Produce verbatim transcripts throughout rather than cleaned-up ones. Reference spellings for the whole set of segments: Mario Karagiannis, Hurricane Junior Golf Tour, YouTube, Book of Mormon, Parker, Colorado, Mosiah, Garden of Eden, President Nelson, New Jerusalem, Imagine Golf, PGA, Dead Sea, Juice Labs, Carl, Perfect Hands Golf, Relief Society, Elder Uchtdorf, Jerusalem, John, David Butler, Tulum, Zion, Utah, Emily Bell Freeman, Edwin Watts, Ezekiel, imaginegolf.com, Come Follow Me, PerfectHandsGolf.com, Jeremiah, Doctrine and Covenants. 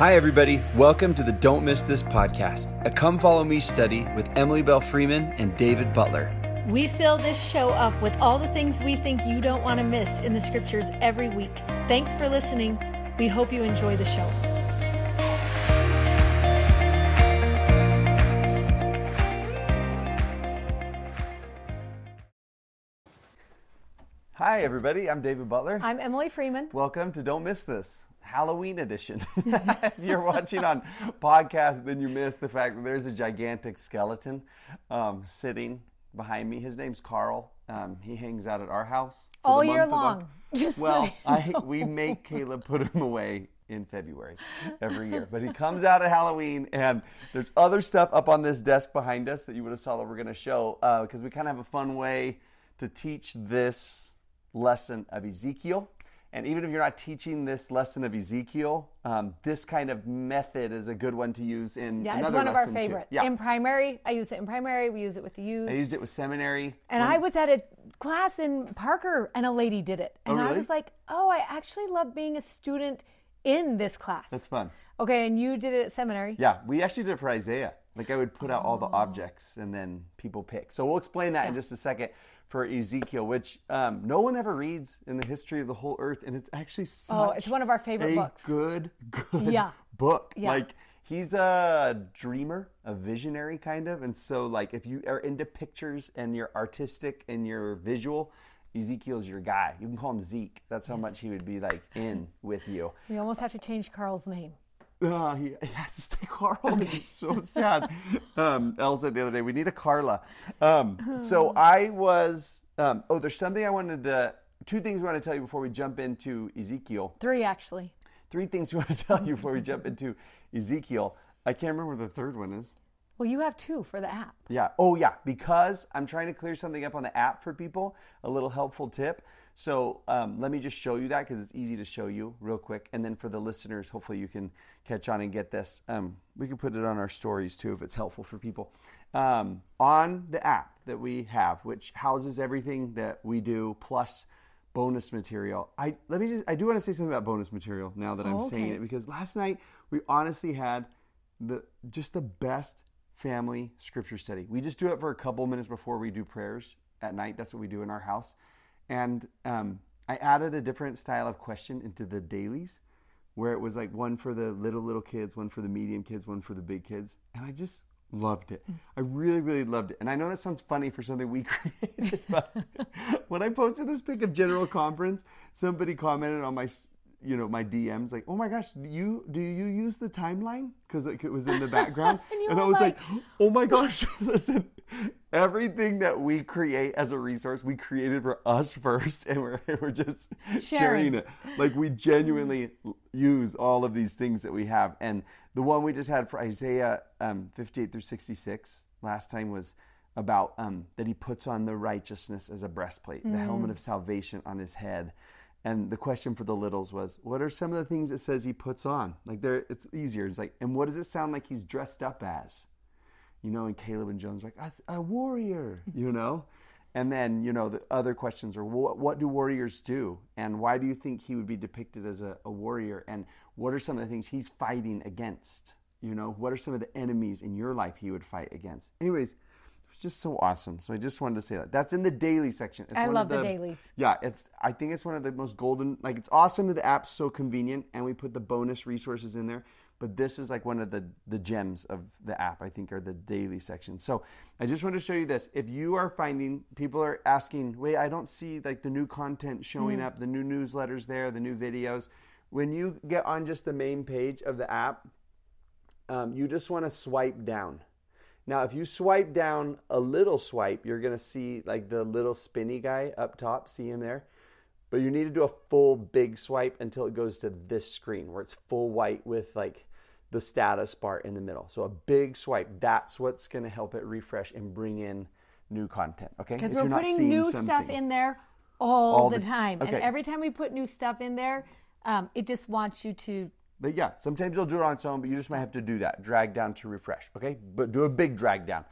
Hi, everybody. Welcome to the Don't Miss This podcast, a Come Follow Me study with Emily Bell Freeman and David Butler. We fill this show up with all the things we think you don't want to miss in the scriptures every week. Thanks for listening. We hope you enjoy the show. Hi, everybody. I'm David Butler. I'm Emily Freeman. Welcome to Don't Miss This, Halloween edition. If you're watching on podcast, then you missed the fact that there's a gigantic skeleton um, sitting behind me. His name's Carl. Um, he hangs out at our house all year long. Just well, so I, we make Caleb put him away in February every year, but he comes out at Halloween. And there's other stuff up on this desk behind us that you would have saw that we're going to show because uh, we kind of have a fun way to teach this lesson of Ezekiel. And even if you're not teaching this lesson of Ezekiel, um, this kind of method is a good one to use in yeah, another lesson. Yeah, it's one of our favorite. Yeah. In primary, I use it in primary. We use it with the youth. I used it with seminary. And when... I was at a class in Parker, and a lady did it. And oh, really? I was like, oh, I actually love being a student in this class. That's fun. Okay, and you did it at seminary. Yeah, we actually did it for Isaiah. Like I would put out all the objects and then people pick. So we'll explain that yeah. in just a second for Ezekiel, which um, no one ever reads in the history of the whole earth. And it's actually such oh, it's one of our favorite a books. good, good yeah. book. Yeah. Like he's a dreamer, a visionary kind of. And so like if you are into pictures and you're artistic and you're visual, Ezekiel's your guy. You can call him Zeke. That's how much he would be like in with you. We almost have to change Carl's name. Uh, he, he has to stay Carl. He's so sad. Um, Elle said the other day, we need a Carla. Um, so I was, um, oh, there's something I wanted to, two things we want to tell you before we jump into Ezekiel. Three, actually. Three things we want to tell you before we jump into Ezekiel. I can't remember what the third one is. Well, you have two for the app. Yeah. Oh, yeah. Because I'm trying to clear something up on the app for people, a little helpful tip. So um, let me just show you that because it's easy to show you real quick. And then for the listeners, hopefully you can catch on and get this. Um, we can put it on our stories too if it's helpful for people. Um, on the app that we have, which houses everything that we do plus bonus material. I let me just I do want to say something about bonus material now that I'm oh, okay. saying it, because last night we honestly had the just the best family scripture study. We just do it for a couple minutes before we do prayers at night. That's what we do in our house. And um, I added a different style of question into the dailies where it was like one for the little, little kids, one for the medium kids, one for the big kids. And I just loved it. I really, really loved it. And I know that sounds funny for something we created, but when I posted this pic of General Conference, somebody commented on my, you know, my D Ms like, oh my gosh, you do you use the timeline? Because it, it was in the background. and and I was like, like, oh my gosh, listen. Everything that we create as a resource, we created for us first, and we're, we're just sharing. sharing it. Like we genuinely use all of these things that we have. And the one we just had for Isaiah um, fifty-eight through sixty-six last time was about um, that he puts on the righteousness as a breastplate, mm. the helmet of salvation on his head. And the question for the littles was, what are some of the things it says he puts on? Like there, it's easier. It's like, and what does it sound like he's dressed up as? You know, and Caleb and Jones are like, a warrior, you know? And then, you know, the other questions are, what, what do warriors do? And why do you think he would be depicted as a, a warrior? And what are some of the things he's fighting against? You know, what are some of the enemies in your life he would fight against? Anyways, it was just so awesome. So I just wanted to say that. That's in the daily section. It's I one love of the, the dailies. Yeah, it's. I think it's one of the most golden, like it's awesome that the app's so convenient and we put the bonus resources in there. But this is like one of the, the gems of the app, I think, are the daily section. So I just wanted to show you this. If you are finding, people are asking, wait, I don't see like the new content showing mm. up, the new newsletters there, the new videos. When you get on just the main page of the app, um, you just want to swipe down. Now, if you swipe down a little swipe, you're going to see like the little spinny guy up top. See him there? But you need to do a full big swipe until it goes to this screen where it's full white with like the status bar in the middle. So a big swipe, that's what's going to help it refresh and bring in new content, okay? Because we're putting new stuff in there all, all the, the time. Okay. And every time we put new stuff in there, um, it just wants you to... But yeah, sometimes you'll do it on its own, but you just might have to do that. Drag down to refresh, okay? But do a big drag down.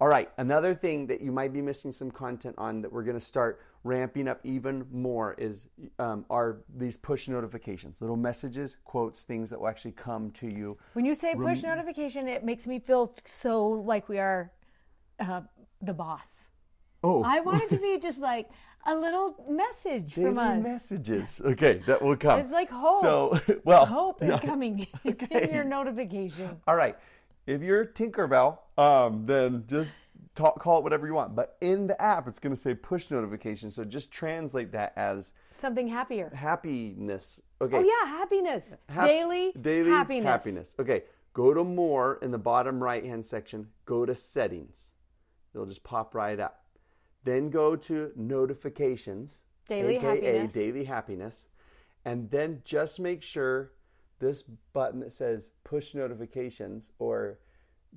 All right, another thing that you might be missing some content on that we're going to start ramping up even more is um, are these push notifications, little messages, quotes, things that will actually come to you. When you say push Rem- notification, it makes me feel so like we are uh, the boss. Oh, I want it to be just like a little message Daily from us. Messages. Okay, that will come. It's like hope. So, well, hope no. is coming okay. in your notification. All right. If you're Tinkerbell, um, then just talk, call it whatever you want. But in the app, it's going to say push notification. So just translate that as something happier. Happiness. Okay. Oh yeah, happiness. Hap- daily. Daily happiness. happiness. Okay. Go to more in the bottom right-hand section. Go to settings. It'll just pop right up. Then go to notifications. Daily A K A happiness. Daily happiness. And then just make sure this button that says push notifications or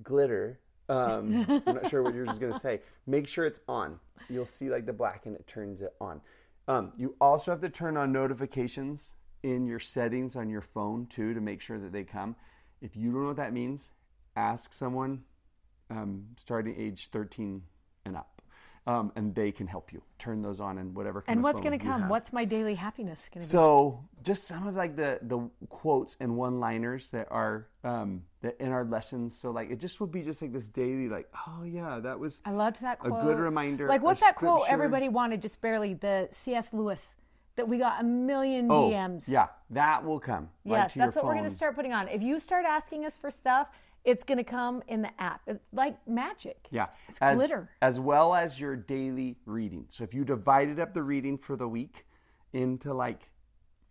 glitter, um, I'm not sure what yours is going to say. Make sure it's on. You'll see like the black and it turns it on. Um, you also have to turn on notifications in your settings on your phone too to make sure that they come. If you don't know what that means, ask someone um, starting age thirteen and up. Um, and they can help you turn those on and whatever. Kind and of what's going to come? Have. What's my daily happiness going to be? So just some of like the, the quotes and one-liners that are um, that in our lessons. So like it just would be just like this daily like, oh yeah, that was. I loved that quote. A good reminder. Like what's that scripture quote everybody wanted just barely? The C S Lewis that we got a million oh, D Ms. Yeah, that will come. Yes, right to that's your what phone. We're going to start putting on. If you start asking us for stuff, it's going to come in the app. It's like magic. Yeah. It's as, glitter. As well as your daily reading. So if you divided up the reading for the week into like...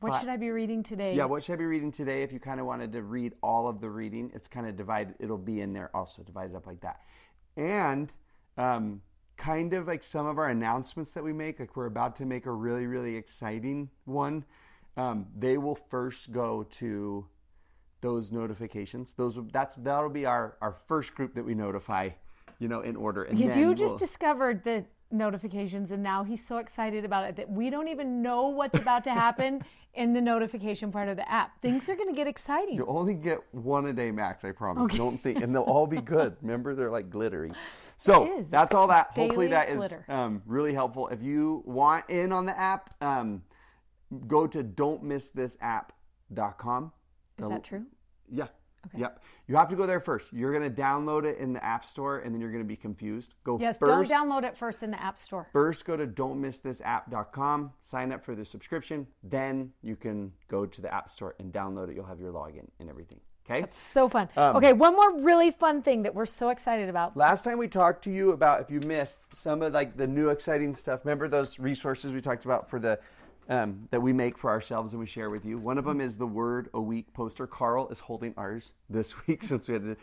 What five, should I be reading today? Yeah, what should I be reading today? If you kind of wanted to read all of the reading, it's kind of divided. It'll be in there also, divided up like that. And um, kind of like some of our announcements that we make, like we're about to make a really, really exciting one. Um, they will first go to... Those notifications, those that's that'll be our, our first group that we notify, you know, in order. And because you we'll... just discovered the notifications, and now he's so excited about it that we don't even know what's about to happen in the notification part of the app. Things are going to get exciting. You'll only get one a day max, I promise. Okay. Don't think, and they'll all be good. Remember, they're like glittery. So that's all that. Daily Hopefully, that glitter. is um, really helpful. If you want in on the app, um, go to don't miss this app dot com. Is that true? Yeah. Okay. Yep. You have to go there first. You're going to download it in the App Store, and then you're going to be confused. Go yes, first. Yes, don't download it first in the App Store. First, go to don't miss this app dot com, sign up for the subscription. Then you can go to the App Store and download it. You'll have your login and everything. Okay? That's so fun. Um, okay, one more really fun thing that we're so excited about. Last time we talked to you about, if you missed, some of like the new exciting stuff. Remember those resources we talked about for the... Um, that we make for ourselves and we share with you. One of them is the Word a Week poster. Carl is holding ours this week since we had to,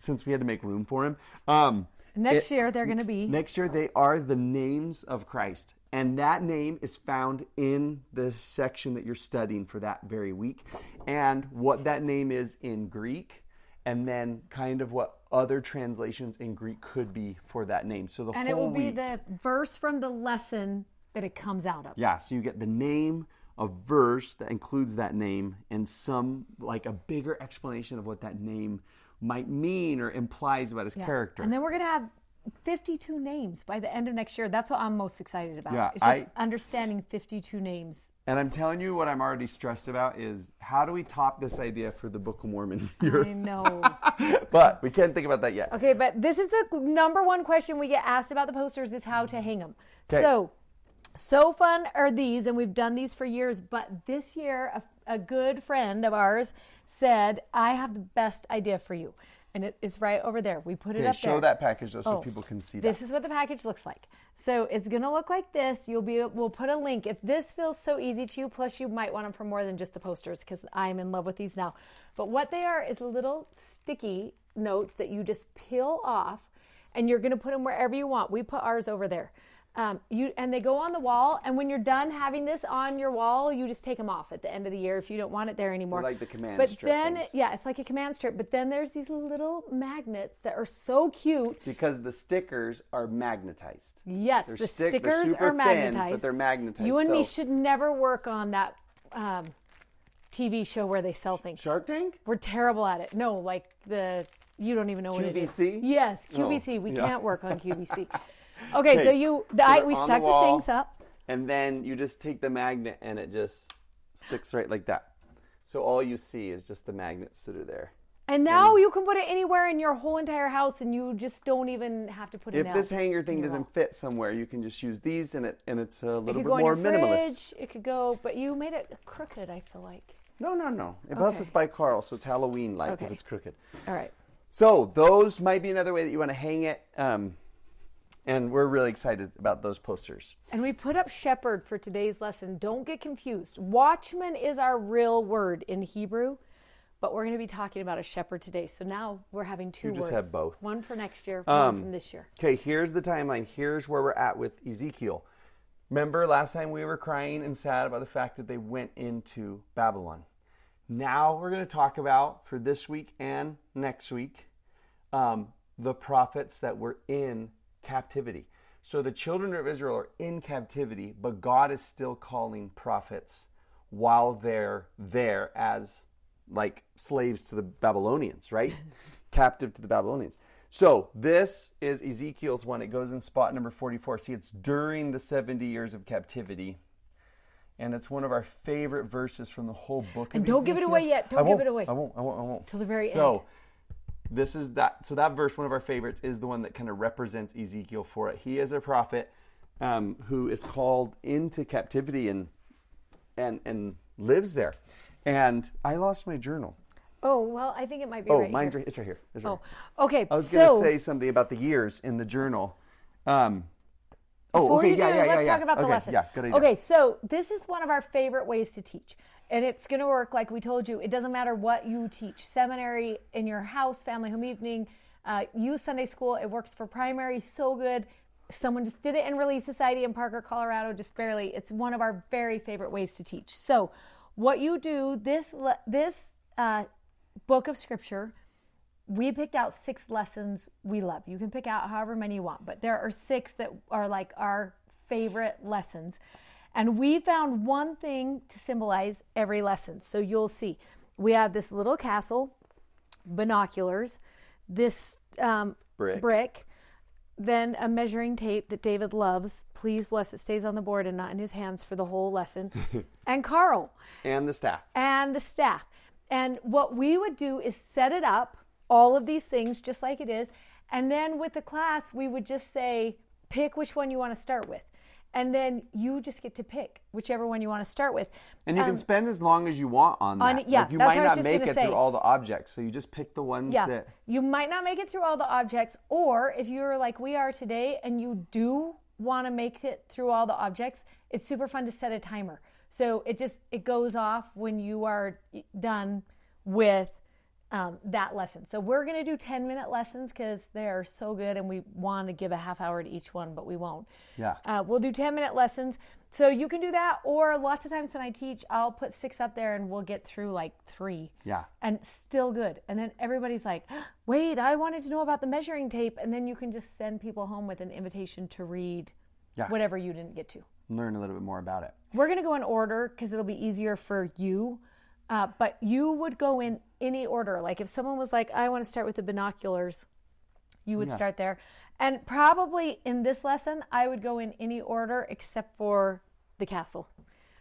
since we had to make room for him. Um, next it, year they're going to be. Next year they are the names of Christ. And that name is found in the section that you're studying for that very week. And what that name is in Greek. And then kind of what other translations in Greek could be for that name. So the and whole And it will week, be the verse from the lesson that it comes out of. Yeah, so you get the name, a verse that includes that name, and some, like a bigger explanation of what that name might mean or implies about his yeah. character. And then we're going to have fifty-two names by the end of next year. That's what I'm most excited about. Yeah, it's just I, understanding fifty-two names. And I'm telling you what I'm already stressed about is how do we top this idea for the Book of Mormon here? I know. But we can't think about that yet. Okay, but this is the number one question we get asked about the posters is how to hang them. Okay. So... So fun are these, and we've done these for years, but this year a, a good friend of ours said, I have the best idea for you, and it is right over there. We put okay, it up show there. Show that package though, so oh, people can see that. This is what the package looks like. So it's going to look like this. You'll be. We'll put a link. If this feels so easy to you, plus you might want them for more than just the posters because I'm in love with these now. But what they are is little sticky notes that you just peel off, and you're going to put them wherever you want. We put ours over there. Um, you and they go on the wall, and when you're done having this on your wall, you just take them off at the end of the year if you don't want it there anymore. Like the command but strip. But then, things. yeah, it's like a command strip. But then there's these little magnets that are so cute because the stickers are magnetized. Yes, they're the stick, stickers super are magnetized, thin, but they're magnetized. You and so. me should never work on that um, T V show where they sell things. Shark Tank? We're terrible at it. No, like the you don't even know what Q V C? It is. Q V C? Yes, Q V C. No. We yeah. can't work on Q V C. Okay, hey, so you the, so I, we stuck the, the things up. And then you just take the magnet and it just sticks right like that. So all you see is just the magnets that are there. And now and you can put it anywhere in your whole entire house, and you just don't even have to put it out. If this hanger thing doesn't out. fit somewhere, you can just use these, and it and it's a little it bit more minimalist. Fridge, it could go, but you made it crooked, I feel like. No, no, no. It okay. Plus it's by Carl, so it's Halloween-like okay. if it's crooked. All right. So those might be another way that you want to hang it, um, and we're really excited about those posters. And we put up shepherd for today's lesson. Don't get confused. Watchman is our real word in Hebrew. But we're going to be talking about a shepherd today. So now we're having two you words. You just have both. One for next year, one um, from this year. Okay, here's the timeline. Here's where we're at with Ezekiel. Remember last time we were crying and sad about the fact that they went into Babylon. Now we're going to talk about, for this week and next week, um, the prophets that were in captivity. So the children of Israel are in captivity, but God is still calling prophets while they're there as like slaves to the Babylonians, right? Captive to the Babylonians. So this is Ezekiel's one. It goes in spot number forty-four. See, it's during the seventy years of captivity. And it's one of our favorite verses from the whole book of and don't Ezekiel. Give it away yet. Don't give it away. I won't, I won't, I won't. Till the very so, end. So this is that. So that verse, one of our favorites, is the one that kind of represents Ezekiel for it. He is a prophet um, who is called into captivity and and and lives there. And I lost my journal. Oh, well, I think it might be oh, right mine, here. Oh, it's right here. It's right oh, here. Okay. I was so, going to say something about the years in the journal. Um, oh, okay, yeah, do, yeah, yeah. Let's yeah, talk yeah. about okay, the lesson. Yeah, good idea. Okay, so this is one of our favorite ways to teach. And it's going to work like we told you. It doesn't matter what you teach. Seminary, in your house, family home evening, uh, youth Sunday school. It works for primary. So good. Someone just did it in Relief Society in Parker, Colorado, just barely. It's one of our very favorite ways to teach. So what you do, this this uh, book of scripture, we picked out six lessons we love. You can pick out however many you want, but there are six that are like our favorite lessons. And we found one thing to symbolize every lesson. So you'll see, we have this little castle, binoculars, this um, brick. brick, then a measuring tape that David loves. Please bless it stays on the board and not in his hands for the whole lesson. And Carl. And the staff. And the staff. And what we would do is set it up, all of these things, just like it is. And then with the class, we would just say, pick which one you want to start with. And then you just get to pick whichever one you want to start with. And you um, can spend as long as you want on that. On, yeah, like you that's might not make it say. through all the objects. So you just pick the ones yeah, that... You might not make it through all the objects. Or if you're like we are today and you do want to make it through all the objects, it's super fun to set a timer. So it just it goes off when you are done with um, that lesson. So we're going to do ten-minute lessons because they're so good, and we want to give a half hour to each one, but we won't. Yeah, uh, we'll do ten-minute lessons. So you can do that, or lots of times when I teach, I'll put six up there, and we'll get through like three. Yeah, and still good. And then everybody's like, wait, I wanted to know about the measuring tape. And then you can just send people home with an invitation to read yeah. whatever you didn't get to. Learn a little bit more about it. We're going to go in order because it'll be easier for you, uh, but you would go in any order. Like if someone was like, I want to start with the binoculars, you would yeah. start there. And probably in this lesson, I would go in any order except for the castle.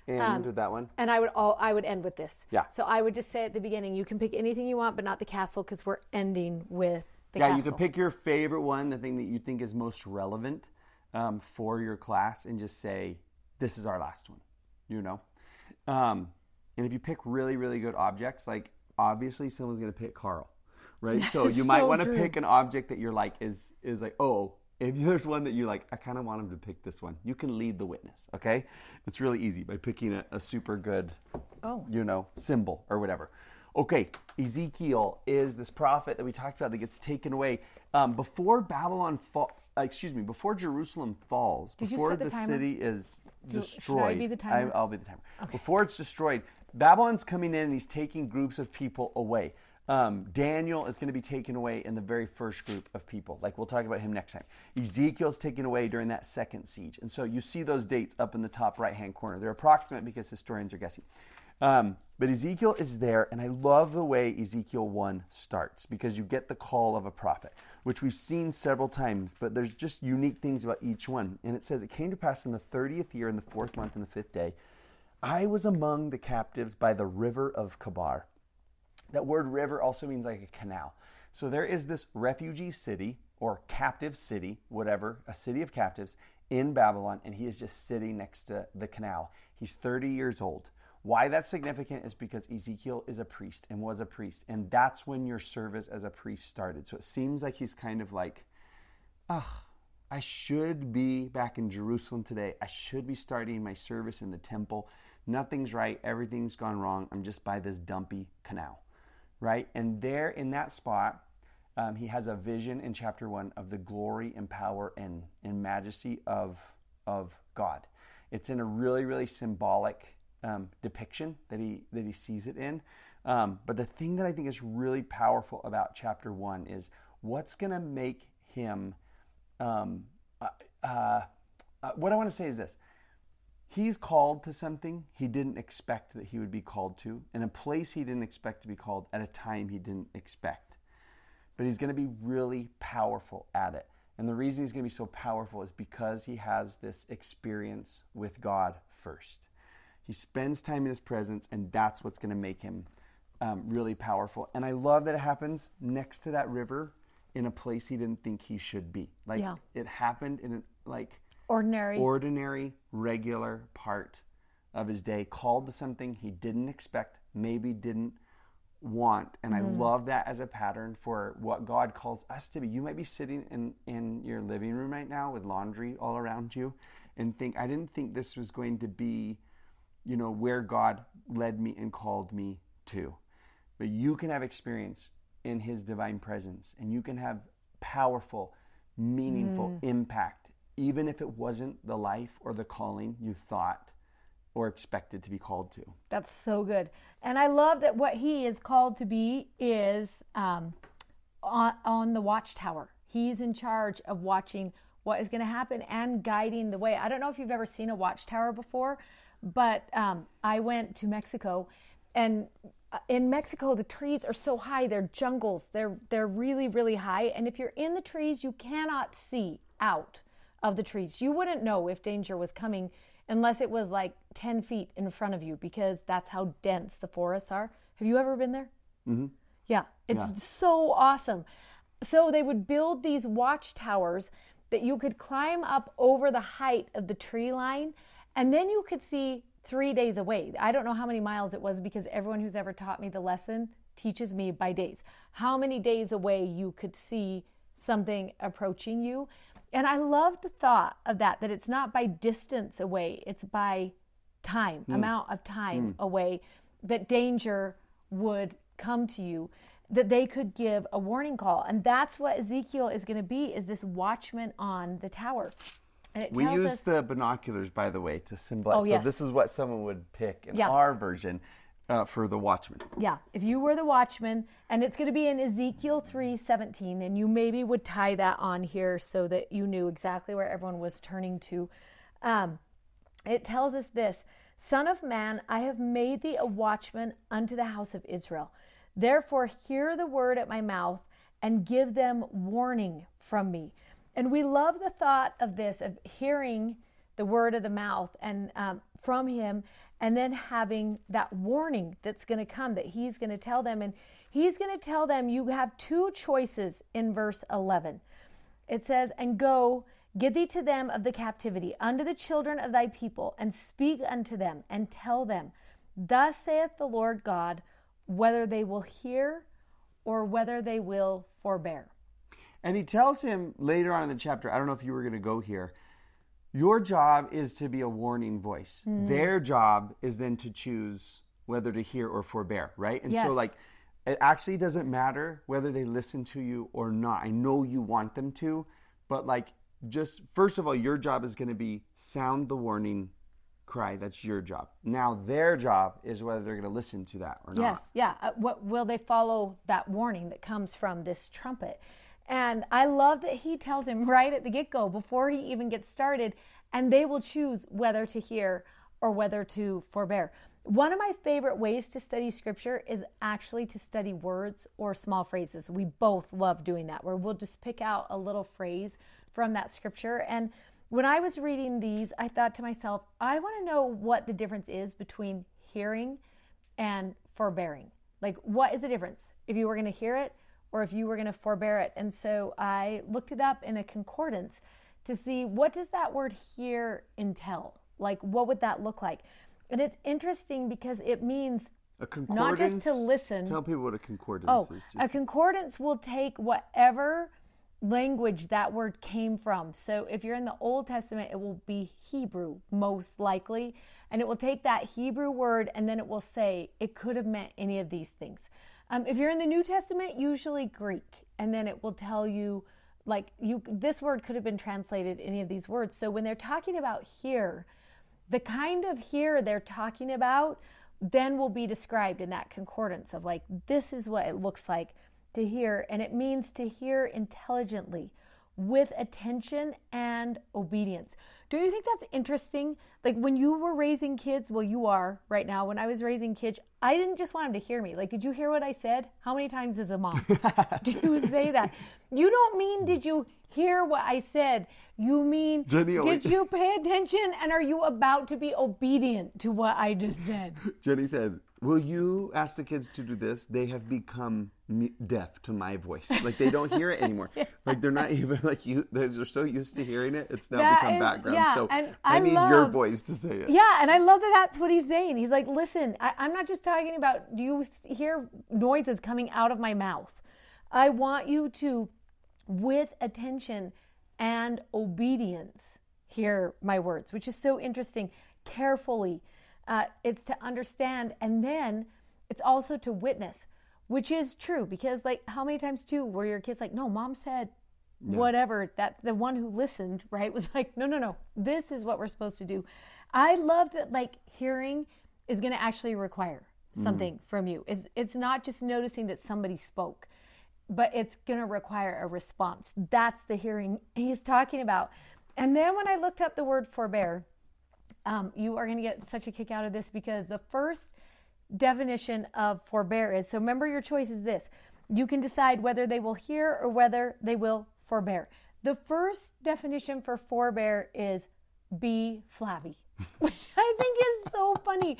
And um, with that one? And I would all I would end with this. Yeah. So I would just say at the beginning, you can pick anything you want, but not the castle because we're ending with the yeah, castle. Yeah, you can pick your favorite one, the thing that you think is most relevant. Um, for your class and just say, this is our last one, you know? Um, and if you pick really, really good objects, like obviously someone's going to pick Carl, right? That so you might so want to pick an object that you're like, is, is like, oh, if there's one that you're like, I kind of want him to pick this one. You can lead the witness, okay? It's really easy by picking a, a super good, oh. you know, symbol or whatever. Okay, Ezekiel is this prophet that we talked about that gets taken away. Um, before Babylon falls, excuse me, before Jerusalem falls, Did before the, the city is destroyed. Should I be the timer? I, I'll be the timer. Okay. Before it's destroyed, Babylon's coming in and he's taking groups of people away. Um, Daniel is going to be taken away in the very first group of people. Like we'll talk about him next time. Ezekiel's taken away during that second siege. And so you see those dates up in the top right-hand corner. They're approximate because historians are guessing. Um, but Ezekiel is there, and I love the way Ezekiel one starts, because you get the call of a prophet, which we've seen several times, but there's just unique things about each one. And it says, it came to pass in the thirtieth year, in the fourth month, and the fifth day, I was among the captives by the river of Kabar. That word river also means like a canal. So there is this refugee city, or captive city, whatever, a city of captives in Babylon, and he is just sitting next to the canal. He's thirty years old. Why that's significant is because Ezekiel is a priest and was a priest, and that's when your service as a priest started. So it seems like he's kind of like, oh, I should be back in Jerusalem today. I should be starting my service in the temple. Nothing's right. Everything's gone wrong. I'm just by this dumpy canal, right? And there in that spot, Um, he has a vision in chapter one of the glory and power and, and majesty of, of God. It's in a really, really symbolic um, depiction that he that he sees it in. Um, but the thing that I think is really powerful about chapter one is what's going to make him, um, uh, uh, uh, what I want to say is this. He's called to something he didn't expect that he would be called to, in a place he didn't expect to be called, at a time he didn't expect. But he's going to be really powerful at it. And the reason he's going to be so powerful is because he has this experience with God first. He spends time in his presence, and that's what's going to make him um, really powerful. And I love that it happens next to that river in a place he didn't think he should be. Like, yeah. It happened in a, like ordinary, ordinary, regular part of his day, called to something he didn't expect, maybe didn't want. And I mm-hmm. love that as a pattern for what God calls us to be. You might be sitting in, in your living room right now with laundry all around you and think, I didn't think this was going to be, you know, where God led me and called me to. But you can have experience in his divine presence, and you can have powerful, meaningful mm. impact, even if it wasn't the life or the calling you thought or expected to be called to. That's so good. And I love that what he is called to be is um, on, on the watchtower. He's in charge of watching what is going to happen and guiding the way. I don't know if you've ever seen a watchtower before, but um, I went to Mexico, and in Mexico, the trees are so high. They're jungles. They're, they're really, really high. And if you're in the trees, you cannot see out of the trees. You wouldn't know if danger was coming unless it was like ten feet in front of you, because that's how dense the forests are. Have you ever been there? Mm-hmm. Yeah, it's yeah. so awesome. So they would build these watchtowers that you could climb up over the height of the tree line, and then you could see three days away. I don't know how many miles it was, because everyone who's ever taught me the lesson teaches me by days. How many days away you could see something approaching you. And I love the thought of that, that it's not by distance away, it's by time, mm. amount of time mm. away, that danger would come to you, that they could give a warning call. And that's what Ezekiel is going to be, is this watchman on the tower. And it we tells use us, the binoculars, by the way, to symbolize. Oh, yes. So this is what someone would pick in yeah. our version uh, for the watchman. Yeah, if you were the watchman, and it's going to be in Ezekiel three seventeen, and you maybe would tie that on here so that you knew exactly where everyone was turning to. Um, it tells us this, Son of man, I have made thee a watchman unto the house of Israel. Therefore hear the word at my mouth, and give them warning from me. And we love the thought of this, of hearing the word of the mouth and um, from him, and then having that warning that's going to come, that he's going to tell them. And he's going to tell them, you have two choices in verse eleven. It says, and go, get thee to them of the captivity, unto the children of thy people, and speak unto them, and tell them, thus saith the Lord God, whether they will hear or whether they will forbear. And he tells him later on in the chapter, I don't know if you were going to go here, your job is to be a warning voice. Mm-hmm. Their job is then to choose whether to hear or forbear, right? And yes. so like, it actually doesn't matter whether they listen to you or not. I know you want them to, but like, just first of all, your job is going to be sound the warning cry. That's your job. Now their job is whether they're going to listen to that or yes, not. Yes, yeah. Uh, what, will they follow that warning that comes from this trumpet? And I love that he tells him right at the get-go, before he even gets started, and they will choose whether to hear or whether to forbear. One of my favorite ways to study scripture is actually to study words or small phrases. We both love doing that, where we'll just pick out a little phrase from that scripture. And when I was reading these, I thought to myself, I want to know what the difference is between hearing and forbearing. Like, what is the difference? If you were going to hear it or if you were going to forbear it. And so I looked it up in a concordance to see, what does that word hear entail? Like, what would that look like? And it's interesting because it means a not just to listen. Tell people what a concordance oh, is. Just... A concordance will take whatever language that word came from. So if you're in the Old Testament, it will be Hebrew, most likely. And it will take that Hebrew word, and then it will say, it could have meant any of these things. Um, if you're in the New Testament, usually Greek. And then it will tell you, like, you this word could have been translated any of these words. So when they're talking about here, the kind of here they're talking about then will be described in that concordance of, like, this is what it looks like to hear. And it means to hear intelligently, with attention and obedience. Do you think that's interesting? Like, when you were raising kids, well, you are right now. When I was raising kids, I didn't just want them to hear me. Like, did you hear what I said? How many times as a mom do you say that? You don't mean, did you hear what I said? You mean, Jenny always, did you pay attention, and are you about to be obedient to what I just said? Jenny said, will you ask the kids to do this? They have become deaf to my voice. Like, they don't hear it anymore. Yeah. Like, they're not even, like, you. They're so used to hearing it. It's now that become is, background. Yeah, so and I, I need love, your voice to say it. Yeah, and I love that that's what he's saying. He's like, listen, I, I'm not just talking about, do you hear noises coming out of my mouth? I want you to, with attention and obedience, hear my words, which is so interesting. Carefully, uh, it's to understand, and then it's also to witness, which is true, because, like, how many times too were your kids like, no, mom said no. Whatever, that the one who listened, right, was like, no, no, no, this is what we're supposed to do. I love that, like, hearing is going to actually require something mm. from you. It's, it's not just noticing that somebody spoke, but it's going to require a response. That's the hearing he's talking about. And then when I looked up the word forbear, um, you are going to get such a kick out of this, because the first definition of forbear is, so remember, your choice is this. You can decide whether they will hear or whether they will forbear. The first definition for forbear is be flabby, which I think is so funny.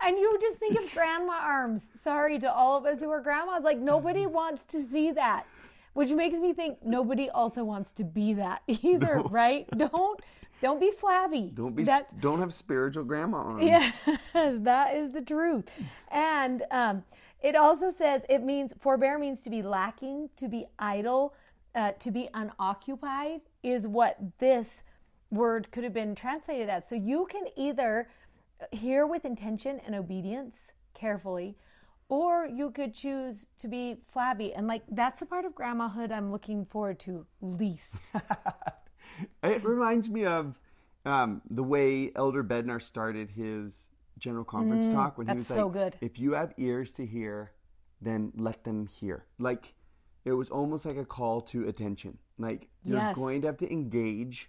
And you just think of grandma arms. Sorry to all of us who are grandmas. Like, nobody wants to see that, which makes me think nobody also wants to be that either, no. Right? Don't don't be flabby. Don't be. That's, don't have spiritual grandma arms. Yes, that is the truth. And um, it also says it means forbear means to be lacking, to be idle, uh, to be unoccupied is what this word could have been translated as. So you can either hear with intention and obedience carefully, or you could choose to be flabby. And, like, that's the part of grandmahood I'm looking forward to least. It reminds me of um, the way Elder Bednar started his general conference mm, talk when he was so like, good. If you have ears to hear, then let them hear. Like, it was almost like a call to attention. Like, you're yes. going to have to engage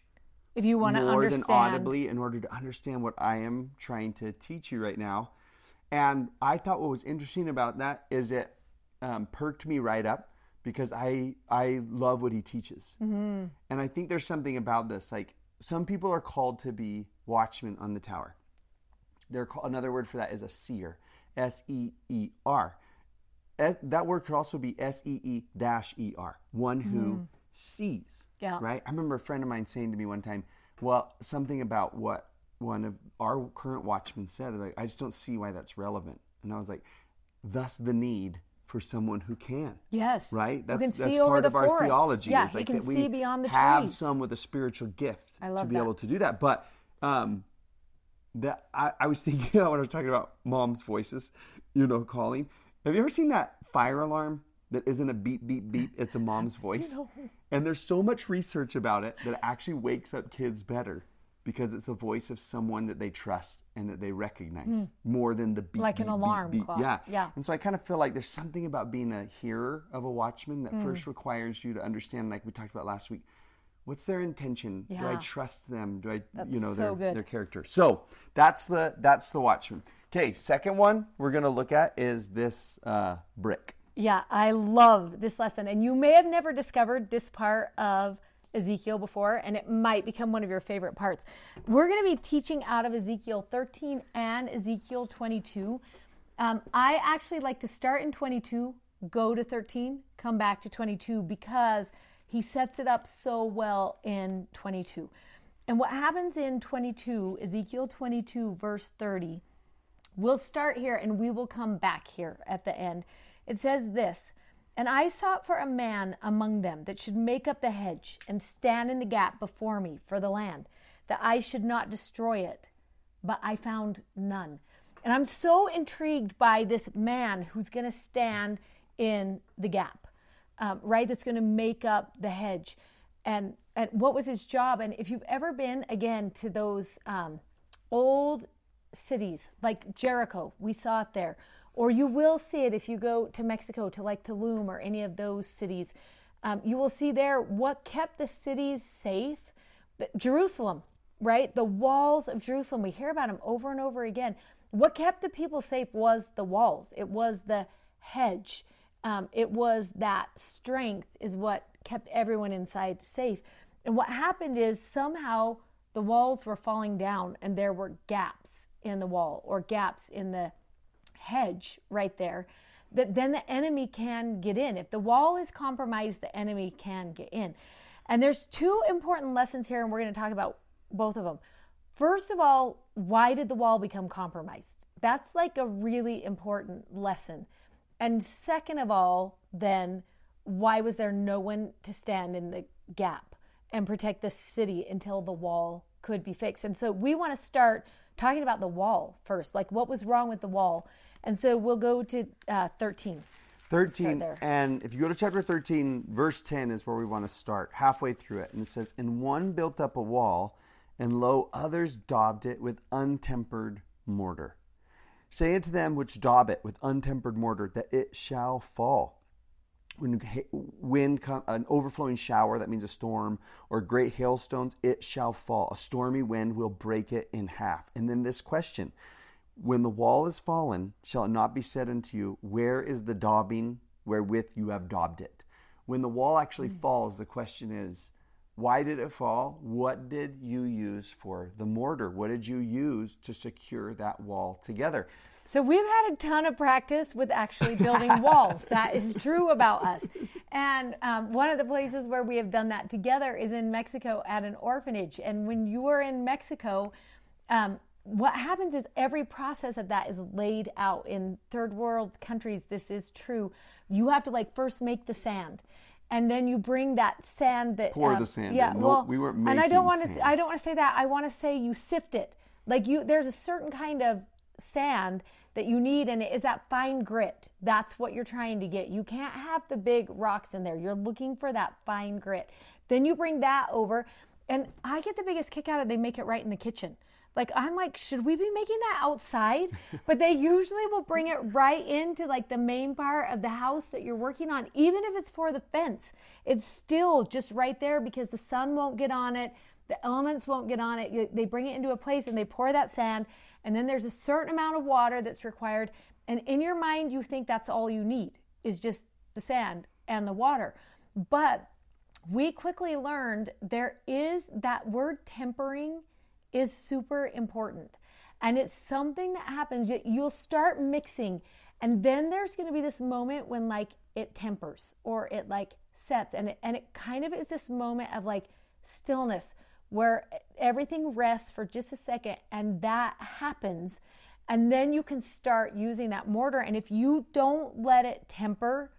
if you want to understand more than audibly in order to understand what I am trying to teach you right now. And I thought what was interesting about that is it um, perked me right up, because I I love what he teaches. Mm-hmm. And I think there's something about this. Like, some people are called to be watchmen on the tower. They're called, another word for that is a seer, S E E R. As, that word could also be S E E dash E R, one who... Mm-hmm. sees, yeah. Right? I remember a friend of mine saying to me one time, well, something about what one of our current watchmen said, like, I just don't see why that's relevant. And I was like, thus the need for someone who can. Yes. Right? That's, can that's part of forest. Our theology. Yeah, is like can that see we beyond the have trees. Some with a spiritual gift I love to be that. Able to do that. But um, that I, I was thinking, you know, when I was talking about mom's voices, you know, calling. Have you ever seen that fire alarm that isn't a beep, beep, beep? It's a mom's voice. No. And there's so much research about it that it actually wakes up kids better, because it's the voice of someone that they trust and that they recognize mm. more than the beep, like beep, an alarm beep, clock. Beep. Yeah. yeah. And so I kind of feel like there's something about being a hearer of a watchman that mm. first requires you to understand, like we talked about last week, what's their intention? Yeah. Do I trust them? Do I, that's you know, so their, their character? So that's the, that's the watchman. Okay, second one we're going to look at is this uh, brick. Yeah, I love this lesson. And you may have never discovered this part of Ezekiel before, and it might become one of your favorite parts. We're going to be teaching out of Ezekiel thirteen and Ezekiel twenty-two. Um, I actually like to start in twenty-two, go to thirteen, come back to twenty-two, because he sets it up so well in twenty-two. And what happens in twenty-two, Ezekiel twenty-two, verse thirty, we'll start here and we will come back here at the end. It says this, "And I sought for a man among them that should make up the hedge and stand in the gap before me for the land, that I should not destroy it, but I found none." And I'm so intrigued by this man who's going to stand in the gap, um, right? That's going to make up the hedge. And, and what was his job? And if you've ever been, again, to those um, old cities like Jericho, we saw it there. Or you will see it if you go to Mexico, to like Tulum or any of those cities. Um, you will see there what kept the cities safe. But Jerusalem, right? The walls of Jerusalem. We hear about them over and over again. What kept the people safe was the walls. It was the hedge. Um, it was that strength is what kept everyone inside safe. And what happened is somehow the walls were falling down and there were gaps in the wall or gaps in the hedge right there, that then the enemy can get in. If the wall is compromised, the enemy can get in. And there's two important lessons here, and we're going to talk about both of them. First of all, why did the wall become compromised? That's like a really important lesson. And second of all, then, why was there no one to stand in the gap and protect the city until the wall could be fixed? And so we want to start talking about the wall first, like what was wrong with the wall. And so we'll go to uh, thirteen. thirteen, and if you go to chapter thirteen, verse ten is where we want to start, halfway through it. And it says, "And one built up a wall, and lo, others daubed it with untempered mortar. Say unto them which daub it with untempered mortar, that it shall fall." When wind come, an overflowing shower, that means a storm, or great hailstones, it shall fall. A stormy wind will break it in half. And then this question, "When the wall is fallen, shall it not be said unto you, where is the daubing wherewith you have daubed it?" When the wall actually mm-hmm. falls, the question is, why did it fall? What did you use for the mortar? What did you use to secure that wall together? So we've had a ton of practice with actually building walls. That is true about us. And um, one of the places where we have done that together is in Mexico at an orphanage. And when you are in Mexico, um, what happens is every process of that is laid out. In third world countries, this is true. You have to like first make the sand. And then you bring that sand that... Pour um, the sand. Yeah, in. No, well, we weren't making sand. And I don't want to. I don't want to say that. I want to say you sift it. Like you, there's a certain kind of sand that you need, and it is that fine grit. That's what you're trying to get. You can't have the big rocks in there. You're looking for that fine grit. Then you bring that over, and I get the biggest kick out of they make it right in the kitchen. Like I'm like, should we be making that outside? But they usually will bring it right into like the main part of the house that you're working on. Even if it's for the fence, it's still just right there because the sun won't get on it. The elements won't get on it. They bring it into a place and they pour that sand. And then there's a certain amount of water that's required. And in your mind, you think that's all you need is just the sand and the water. But we quickly learned there is that word tempering is super important. And it's something that happens. You'll start mixing. And then there's going to be this moment when like it tempers or it like sets. And it, and it kind of is this moment of like stillness, where everything rests for just a second, and that happens. And then you can start using that mortar. And if you don't let it temper,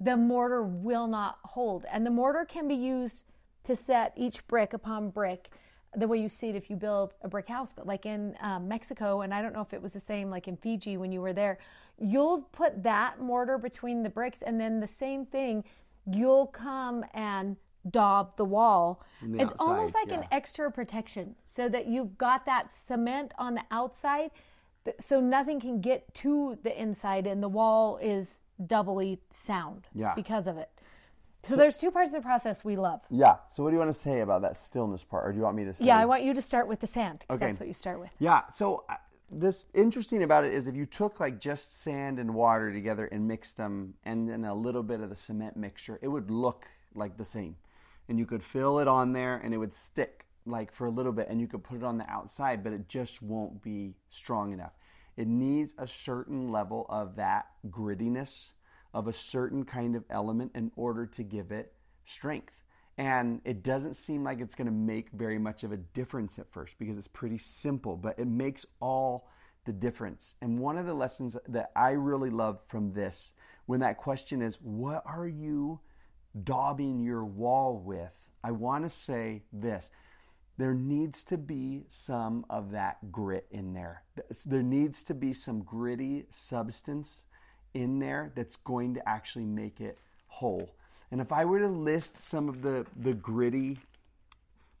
the mortar will not hold. And the mortar can be used to set each brick upon brick, the way you see it if you build a brick house. But like in uh, Mexico, and I don't know if it was the same like in Fiji when you were there, you'll put that mortar between the bricks, and then the same thing, you'll come and daub the wall. The it's outside, almost like yeah. an extra protection so that you've got that cement on the outside so nothing can get to the inside, and the wall is doubly sound yeah. because of it. So, so there's two parts of the process we love. Yeah. So what do you want to say about that stillness part? Or do you want me to say? Yeah, I want you to start with the sand because okay. that's what you start with. Yeah. So this interesting about it is if you took like just sand and water together and mixed them and then a little bit of the cement mixture, it would look like the same. And you could fill it on there and it would stick like for a little bit, and you could put it on the outside, but it just won't be strong enough. It needs a certain level of that grittiness, of a certain kind of element in order to give it strength. And it doesn't seem like it's going to make very much of a difference at first because it's pretty simple, but it makes all the difference. And one of the lessons that I really love from this, when that question is, what are you daubing your wall with? I want to say this. There needs to be some of that grit in there. There needs to be some gritty substance in there that's going to actually make it whole. And if I were to list some of the, the gritty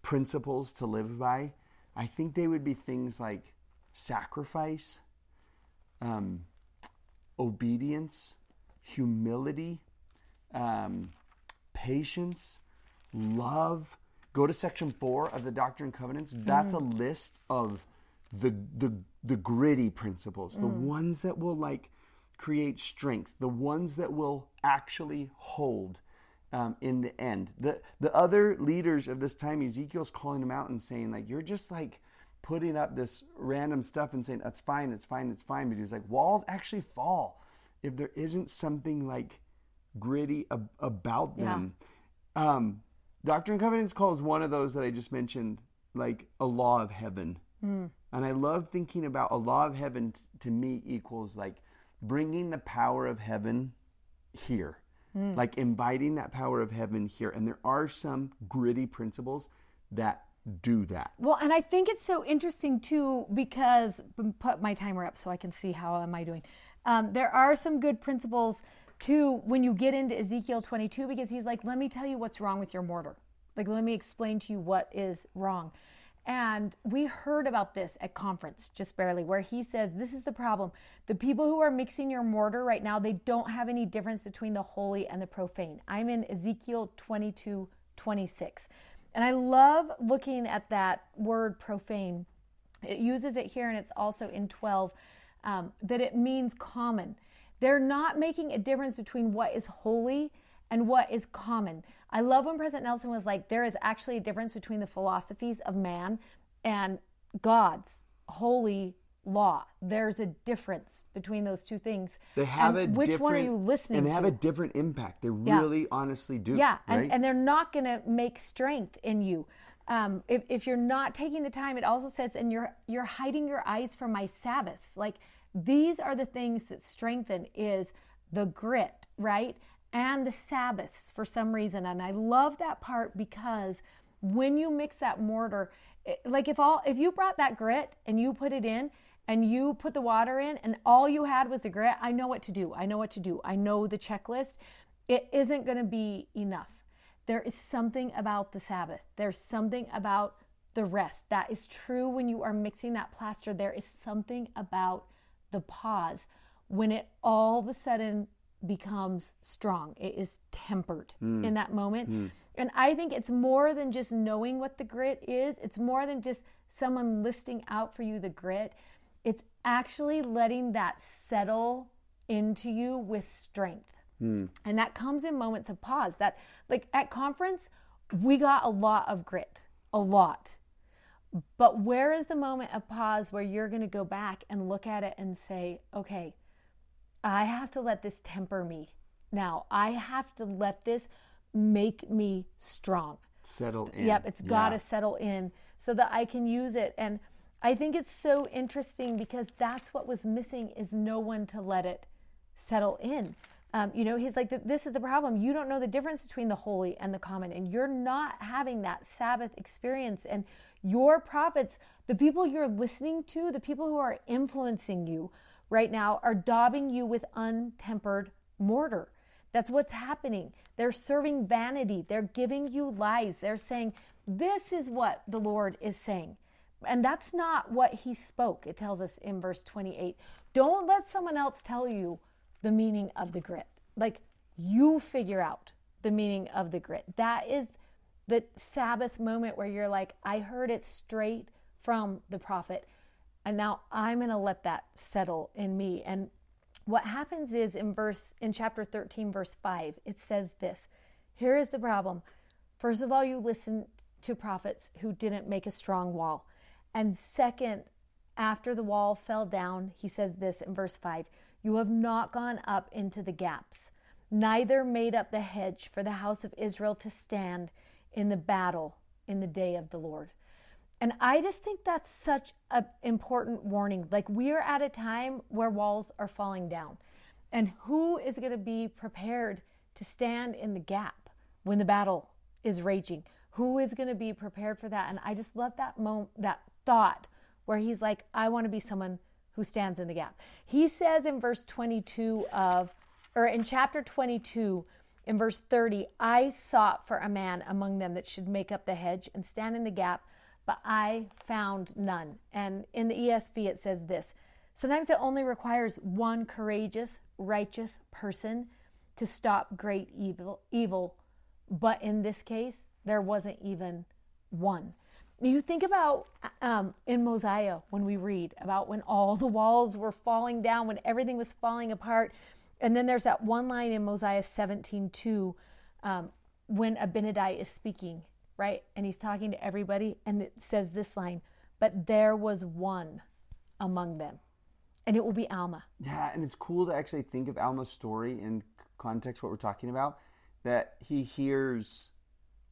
principles to live by, I think they would be things like sacrifice, um, obedience, humility, um, patience, love. Go to section four of the Doctrine and Covenants. That's mm. a list of the, the, the gritty principles, mm. the ones that will like create strength, the ones that will actually hold. Um, in the end, the the other leaders of this time, Ezekiel's calling them out and saying, like, you're just like putting up this random stuff and saying, that's fine, it's fine, it's fine. But he's like, walls actually fall if there isn't something like gritty ab- about them. Yeah. Um, Doctrine and Covenants calls one of those that I just mentioned, like a law of heaven. Mm. And I love thinking about a law of heaven t- to me equals like bringing the power of heaven here. Like inviting that power of heaven here. And there are some gritty principles that do that. Well, and I think it's so interesting too, because put my timer up so I can see how am I doing. Um, there are some good principles too when you get into Ezekiel twenty-two, because he's like, let me tell you what's wrong with your mortar. Like, let me explain to you what is wrong. And we heard about this at conference, just barely, where he says, this is the problem. The people who are mixing your mortar right now, they don't have any difference between the holy and the profane. I'm in Ezekiel twenty-two, twenty-six. And I love looking at that word profane. It uses it here, and it's also in twelve, um, that it means common. They're not making a difference between what is holy and what is common. I love when President Nelson was like, there is actually a difference between the philosophies of man and God's holy law. There's a difference between those two things. They have and a which different, one are you listening and they to? And have a different impact. They really yeah. honestly do. Yeah, right? and, and they're not going to make strength in you. Um, if, if you're not taking the time, it also says, and you're you're hiding your eyes from my Sabbaths. Like, these are the things that strengthen, is the grit, right? And the Sabbaths for some reason. And I love that part, because when you mix that mortar, it, like if all if you brought that grit and you put it in and you put the water in and all you had was the grit, I know what to do, I know what to do, I know the checklist, it isn't going to be enough. There is something about the Sabbath. There's something about the rest. That is true when you are mixing that plaster. There is something about the pause when it all of a sudden becomes strong. It is tempered mm. in that moment. Mm. And I think it's more than just knowing what the grit is. It's more than just someone listing out for you the grit. It's actually letting that settle into you with strength. Mm. And that comes in moments of pause. That, like at conference, we got a lot of grit, a lot. But where is the moment of pause where you're going to go back and look at it and say, okay, I have to let this temper me now. I have to let this make me strong. Settle in. Yep, it's got to yeah. settle in so that I can use it. And I think it's so interesting because that's what was missing, is no one to let it settle in. Um, you know, he's like, this is the problem. You don't know the difference between the holy and the common, and you're not having that Sabbath experience. And your prophets, the people you're listening to, the people who are influencing you right now, are daubing you with untempered mortar. That's what's happening. They're serving vanity. They're giving you lies. They're saying, this is what the Lord is saying. And that's not what he spoke. It tells us in verse twenty-eight, don't let someone else tell you the meaning of the grit. Like, you figure out the meaning of the grit. That is the Sabbath moment where you're like, I heard it straight from the prophet. And now I'm going to let that settle in me. And what happens is in verse, in chapter thirteen, verse five, it says this. Here is the problem. First of all, you listened to prophets who didn't make a strong wall. And second, after the wall fell down, he says this in verse five, you have not gone up into the gaps, neither made up the hedge for the house of Israel to stand in the battle in the day of the Lord. And I just think that's such an important warning. Like, we are at a time where walls are falling down. And who is going to be prepared to stand in the gap when the battle is raging? Who is going to be prepared for that? And I just love that moment, that thought where he's like, I want to be someone who stands in the gap. He says in verse twenty-two of, or in chapter twenty-two, in verse thirty, I sought for a man among them that should make up the hedge and stand in the gap, but I found none. And in the E S V, it says this. Sometimes it only requires one courageous, righteous person to stop great evil, evil. But in this case, there wasn't even one. You think about um, in Mosiah, when we read about when all the walls were falling down, when everything was falling apart. And then there's that one line in Mosiah seventeen two, um, when Abinadi is speaking, right? And he's talking to everybody, and it says this line, but there was one among them, and it will be Alma. Yeah, and it's cool to actually think of Alma's story in context, what we're talking about, that he hears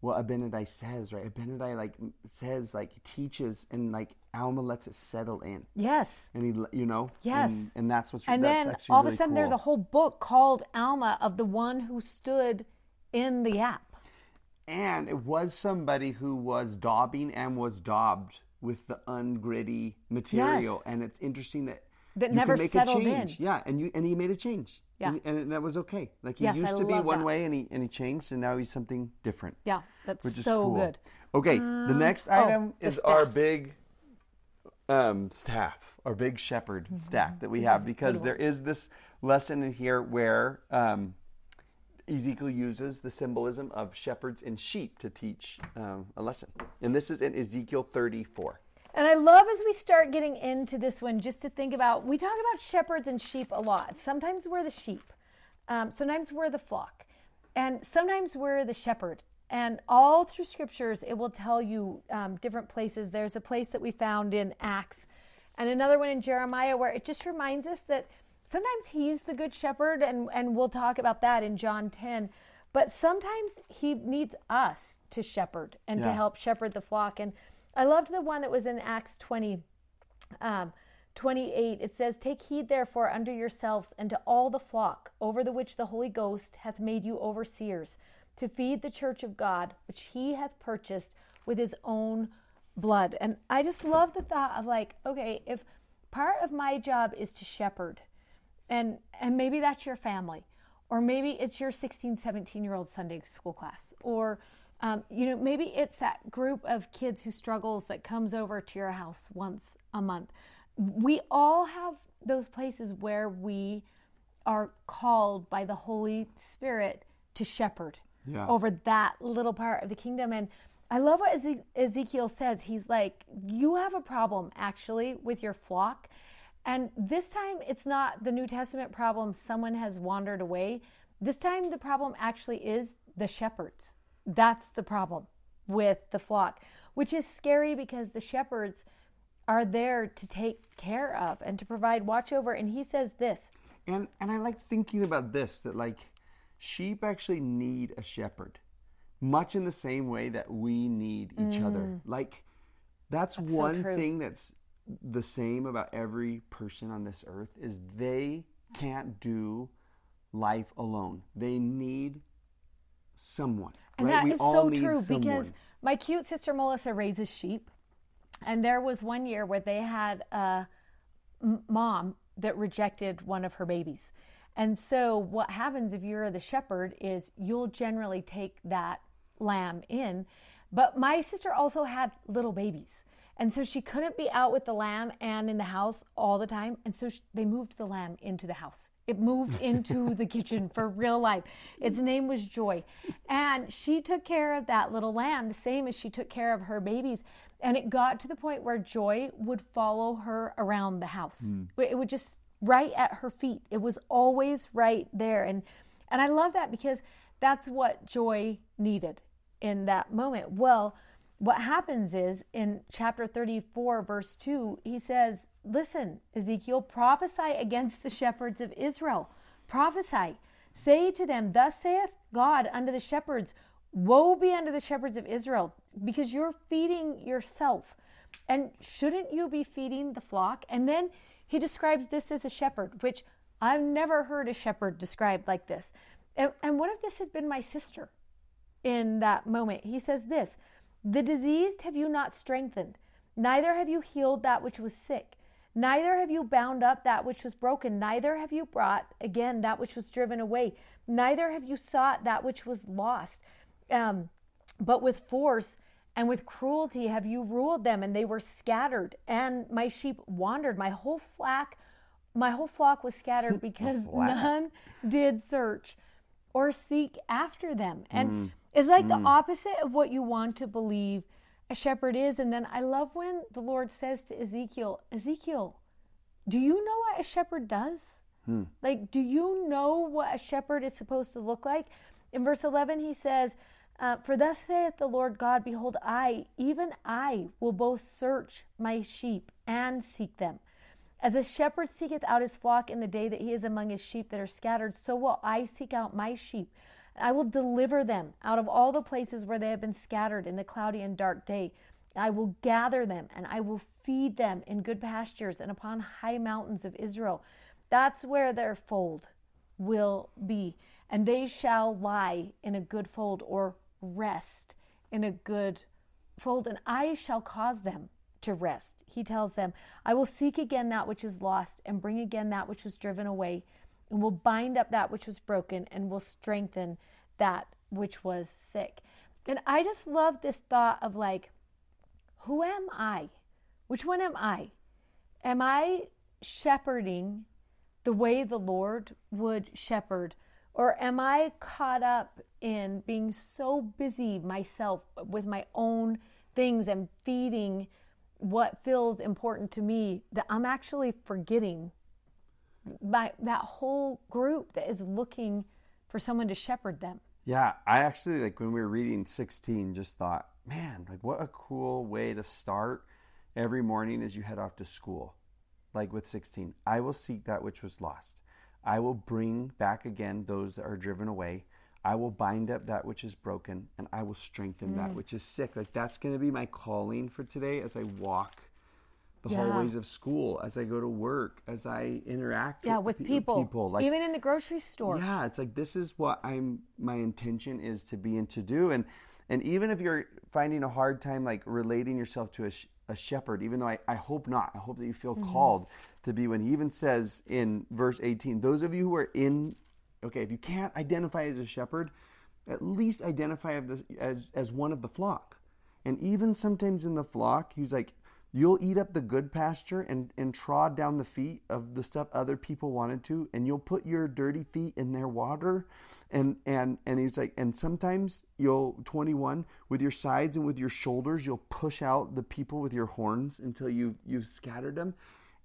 what Abinadi says, right? Abinadi like says, like teaches, and like Alma lets it settle in. Yes. And he, you know? Yes. And, and that's what's and that's then all really of a sudden cool. There's a whole book called Alma of the one who stood in the gap. And it was somebody who was daubing and was daubed with the ungritty material. Yes. And it's interesting that that you never can make settled a change. In. Yeah, and you and he made a change. Yeah, and, and that was okay. Like he yes, used I to be one that. way, and he and he changed, and now he's something different. Yeah, that's which is so cool. good. Okay, um, the next item oh, is our big um, staff, our big shepherd mm-hmm. staff that we this have, because there is this lesson in here where. Um, Ezekiel uses the symbolism of shepherds and sheep to teach um, a lesson. And this is in Ezekiel thirty-four. And I love as we start getting into this one, just to think about, we talk about shepherds and sheep a lot. Sometimes we're the sheep. Um, sometimes we're the flock. And sometimes we're the shepherd. And all through scriptures, it will tell you um, different places. There's a place that we found in Acts and another one in Jeremiah where it just reminds us that sometimes he's the good shepherd, and, and we'll talk about that in John ten. But sometimes he needs us to shepherd and yeah. to help shepherd the flock. And I loved the one that was in Acts twenty, um, twenty-eight. It says, take heed therefore unto yourselves and to all the flock, over the which the Holy Ghost hath made you overseers, to feed the church of God, which he hath purchased with his own blood. And I just love the thought of like, okay, if part of my job is to shepherd, And and maybe that's your family, or maybe it's your sixteen, seventeen-year-old Sunday school class, or um, you know, maybe it's that group of kids who struggles that comes over to your house once a month. We all have those places where we are called by the Holy Spirit to shepherd yeah. over that little part of the kingdom. And I love what Eze- Ezekiel says. He's like, you have a problem actually with your flock. And this time, it's not the New Testament problem, someone has wandered away. This time, the problem actually is the shepherds. That's the problem with the flock, which is scary because the shepherds are there to take care of and to provide watch over. And he says this. And and I like thinking about this, that like sheep actually need a shepherd, much in the same way that we need each mm. other. Like that's, that's one so thing that's the same about every person on this earth is they can't do life alone. They need someone. And right? that we is all so need true someone. Because my cute sister Melissa raises sheep. And there was one year where they had a mom that rejected one of her babies. And so what happens if you're the shepherd is you'll generally take that lamb in. But my sister also had little babies. And so she couldn't be out with the lamb and in the house all the time. And so she, they moved the lamb into the house. It moved into the kitchen for real life. Its name was Joy. And she took care of that little lamb the same as she took care of her babies. And it got to the point where Joy would follow her around the house. Mm. It would just right at her feet. It was always right there. And, and I love that because that's what Joy needed in that moment. Well, what happens is in chapter thirty-four, verse two, he says, listen, Ezekiel, prophesy against the shepherds of Israel. Prophesy. Say to them, thus saith God unto the shepherds, woe be unto the shepherds of Israel, because you're feeding yourself. And shouldn't you be feeding the flock? And then he describes this as a shepherd, which I've never heard a shepherd described like this. And, and what if this had been my sister in that moment? He says this, the diseased have you not strengthened, neither have you healed that which was sick, neither have you bound up that which was broken, neither have you brought again that which was driven away, neither have you sought that which was lost. Um, but with force and with cruelty have you ruled them, and they were scattered, and my sheep wandered. My whole flock, my whole flock was scattered because none did search or seek after them. And mm. It's like mm. the opposite of what you want to believe a shepherd is. And then I love when the Lord says to Ezekiel, Ezekiel, do you know what a shepherd does? Mm. Like, do you know what a shepherd is supposed to look like? In verse eleven, he says, uh, for thus saith the Lord God, behold, I, even I, will both search my sheep and seek them. As a shepherd seeketh out his flock in the day that he is among his sheep that are scattered, so will I seek out my sheep. I will deliver them out of all the places where they have been scattered in the cloudy and dark day. I will gather them, and I will feed them in good pastures and upon high mountains of Israel. That's where their fold will be. And they shall lie in a good fold, or rest in a good fold. And I shall cause them to rest. He tells them, I will seek again that which is lost and bring again that which was driven away, and will bind up that which was broken, and will strengthen that which was sick. And I just love this thought of, like, who am I? Which one am I? Am I shepherding the way the Lord would shepherd? Or am I caught up in being so busy myself with my own things and feeding what feels important to me that I'm actually forgetting by that whole group that is looking for someone to shepherd them? Yeah, I actually, like, when we were reading sixteen, just thought, man, like, what a cool way to start every morning as you head off to school. Like with sixteen, I will seek that which was lost. I will bring back again those that are driven away. I will bind up that which is broken, and I will strengthen mm. that which is sick. Like, that's going to be my calling for today as I walk the yeah. hallways of school, as I go to work, as I interact yeah, with, with people, with people. Like, even in the grocery store. Yeah, it's like, this is what I'm, my intention is to be and to do. And and even if you're finding a hard time, like, relating yourself to a, sh- a shepherd, even though I, I hope not, I hope that you feel mm-hmm. called to be. When he even says in verse eighteen, those of you who are in, okay, if you can't identify as a shepherd, at least identify as, as one of the flock. And even sometimes in the flock, he's like, you'll eat up the good pasture and, and trod down the feet of the stuff other people wanted to, and you'll put your dirty feet in their water. And and and he's like, and sometimes you'll, twenty-one, with your sides and with your shoulders, you'll push out the people with your horns until you've, you've scattered them.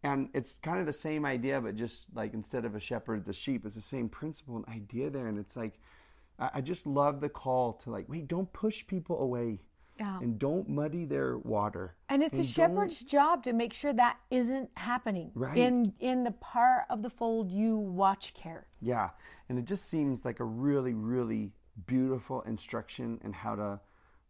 And it's kind of the same idea, but just like, instead of a shepherd, it's a sheep. It's the same principle and idea there. And it's like, I, I just love the call to, like, wait, don't push people away. Yeah. And don't muddy their water. And it's and the shepherd's job to make sure that isn't happening right. in in the part of the fold you watch care. Yeah, and it just seems like a really, really beautiful instruction in how to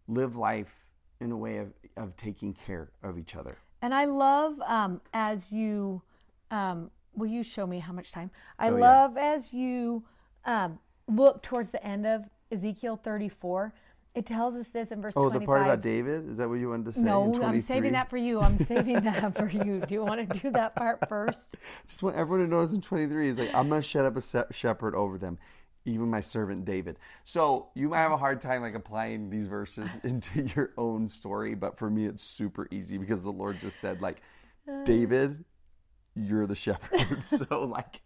live life in a way of, of taking care of each other. And I love um, as you, um, will you show me how much time? I oh, love yeah. as you um, look towards the end of Ezekiel thirty-four, it tells us this in verse oh, twenty-five. Oh, the part about David? Is that what you wanted to say? No, I'm saving that for you. I'm saving that for you. Do you want to do that part first? Just want everyone to notice in twenty-three, he's like, I'm going to shut up a shepherd over them. even my servant David. So you might have a hard time like applying these verses into your own story, but for me it's super easy because the Lord just said like, David, you're the shepherd. So like,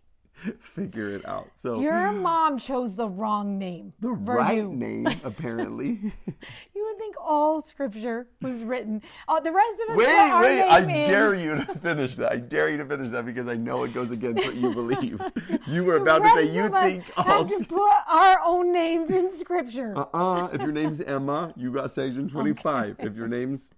figure it out. So your mom chose the wrong name. The right you. name, apparently. You would think all scripture was written. Oh, the rest of us. Wait, got our wait! Name I in. dare you to finish that. I dare you to finish that because I know it goes against what you believe. You were about to say you think all. Have to put our own names in scripture. Uh uh-uh. uh. If your name's Emma, you got section twenty-five. Okay. If your name's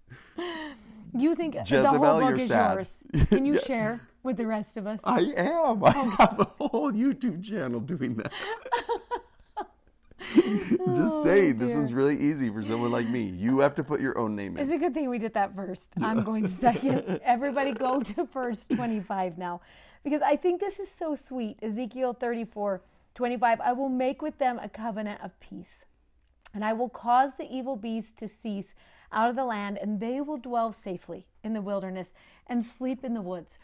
you think Jezebel, the whole book is sad. yours. Can you yeah. share? With the rest of us. I am. I have a whole YouTube channel doing that. Just say, oh, this one's really easy for someone like me. You have to put your own name in. It's a good thing we did that first. Yeah. I'm going second. Everybody go to verse twenty-five now. Because I think this is so sweet. Ezekiel thirty-four twenty-five. I will make with them a covenant of peace. And I will cause the evil beasts to cease out of the land. And they will dwell safely in the wilderness and sleep in the woods.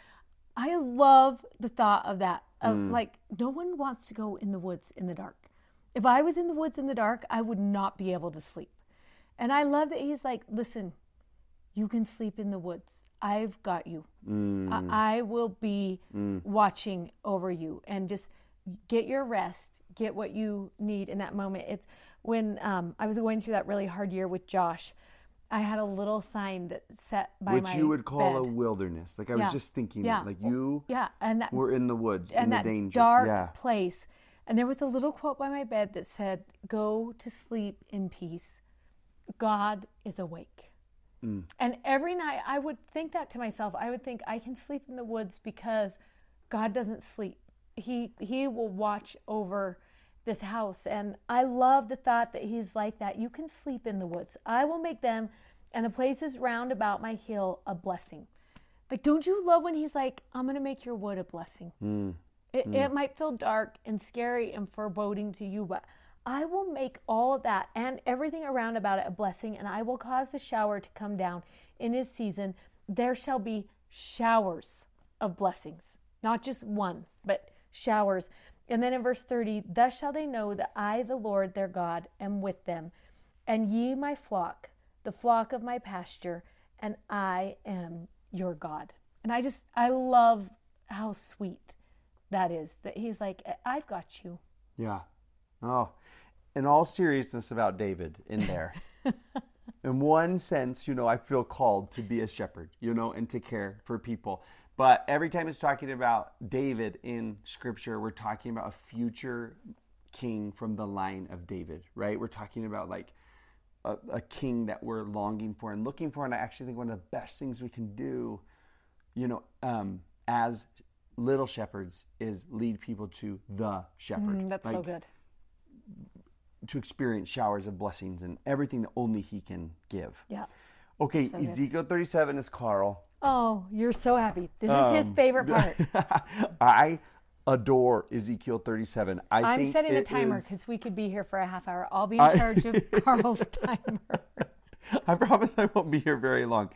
I love the thought of that. Of mm. Like, no one wants to go in the woods in the dark. If I was in the woods in the dark, I would not be able to sleep. And I love that he's like, listen, you can sleep in the woods. I've got you. Mm. I-, I will be mm. watching over you. And just get your rest. Get what you need in that moment. It's when um, I was going through that really hard year with Josh, I had a little sign that set by Which my Which you would call bed. a wilderness. Like I yeah. was just thinking yeah. that. Like you yeah. and that, were in the woods, in the danger. dark yeah. place. And there was a little quote by my bed that said, go to sleep in peace. God is awake. Mm. And every night I would think that to myself. I would think I can sleep in the woods because God doesn't sleep. He He will watch over this house. And I love the thought that he's like that. You can sleep in the woods. I will make them and the places round about my hill a blessing. Like, don't you love when he's like, I'm going to make your wood a blessing. Mm. It, mm. it might feel dark and scary and foreboding to you, but I will make all of that and everything around about it a blessing. And I will cause the shower to come down in his season. There shall be showers of blessings, not just one, but showers. And then in verse thirty, thus shall they know that I, the Lord, their God, am with them, and ye my flock, the flock of my pasture, and I am your God. And I just, I love how sweet that is, that he's like, I've got you. Yeah. Oh, in all seriousness about David in there. In one sense, you know, I feel called to be a shepherd, you know, and to care for people. But every time it's talking about David in Scripture, we're talking about a future king from the line of David, right? We're talking about like a, a king that we're longing for and looking for. And I actually think one of the best things we can do, you know, um, as little shepherds is lead people to the shepherd. Mm, that's like, so good. To experience showers of blessings and everything that only he can give. Yeah. Okay, so Ezekiel good. thirty-seven is Carl. Oh, you're so happy. This is um, his favorite part. I adore Ezekiel thirty-seven. I I'm think setting a timer because is... we could be here for a half hour. I'll be in I... charge of Carl's timer. I promise I won't be here very long.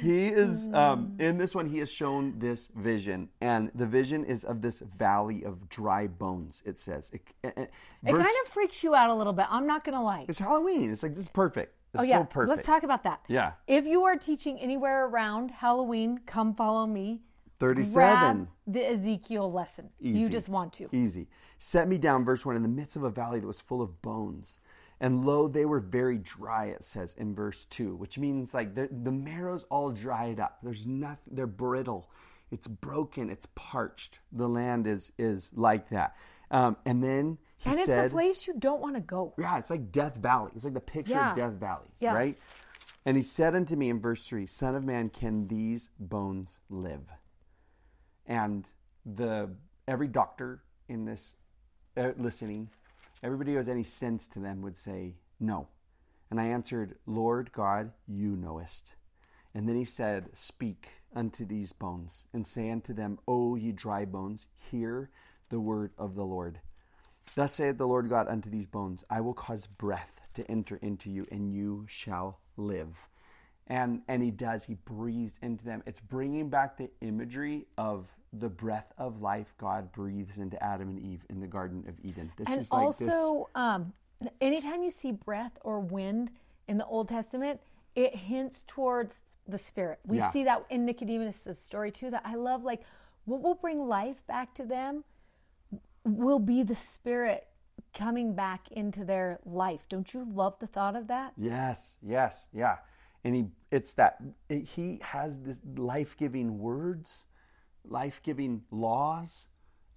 He is, mm. um, in this one, he is shown this vision. And the vision is of this valley of dry bones, it says. It, it, it, it verse... kind of freaks you out a little bit. I'm not going to lie. It's Halloween. It's like, this is perfect. It's oh, yeah. so perfect. Let's talk about that. Yeah. If you are teaching anywhere around Halloween, come follow me. thirty-seven. Grab the Ezekiel lesson. Easy. You just want to. Easy. Set me down, verse one, in the midst of a valley that was full of bones. And lo, they were very dry, it says in verse two, which means like the, the marrow's all dried up. There's nothing, they're brittle. It's broken. It's parched. The land is, is like that. Um, and then he and said... And it's a place you don't want to go. Yeah, it's like Death Valley. It's like the picture yeah. of Death Valley, yeah. right? And he said unto me in verse three, Son of man, can these bones live? And the every doctor in this uh, listening, everybody who has any sense to them would say, no. And I answered, Lord God, you knowest. And then he said, Speak unto these bones, and say unto them, O ye dry bones, hear the word of the Lord. Thus saith the Lord God unto these bones, I will cause breath to enter into you, and you shall live. And and he does. He breathes into them. It's bringing back the imagery of the breath of life God breathes into Adam and Eve in the Garden of Eden. This and is like also, this. And um, also, anytime you see breath or wind in the Old Testament, it hints towards the Spirit. We yeah. see that in Nicodemus' story too, that I love, like, what will bring life back to them will be the Spirit coming back into their life. Don't you love the thought of that? Yes, yes, yeah. And he, it's that, it, he has this life-giving words, life-giving laws,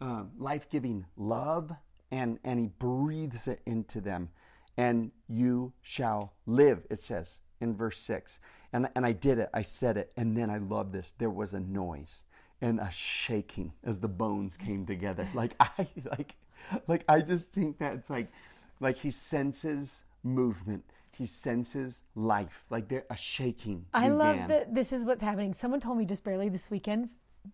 um, life-giving love, and, and he breathes it into them. And you shall live, it says in verse six. And, and I did it, I said it, and then I love this. There was a noise and a shaking as the bones came together. Like, I, like, like I just think that it's like, like he senses movement. He senses life, like there a shaking. I began. love that this is what's happening. Someone told me just barely this weekend,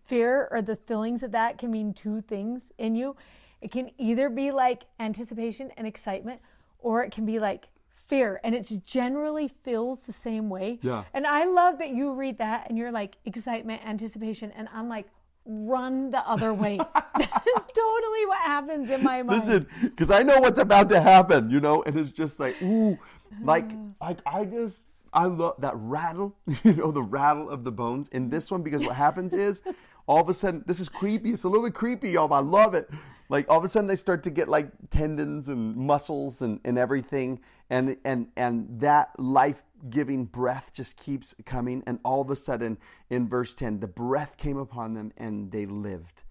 fear or the feelings of that can mean two things in you. It can either be like anticipation and excitement, or it can be like fear. And it generally feels the same way. Yeah. And I love that you read that and you're like, excitement, anticipation. And I'm like, run the other way. That is totally what happens in my mind. Listen, because I know what's about to happen, you know, and it's just like, ooh, like, like I just, I love that rattle, you know, the rattle of the bones in this one, because what happens is all of a sudden, this is creepy. It's a little bit creepy, y'all, but I love it. Like all of a sudden they start to get like tendons and muscles and, and everything. And, and, and that life-giving breath just keeps coming. And all of a sudden in verse ten, the breath came upon them and they lived.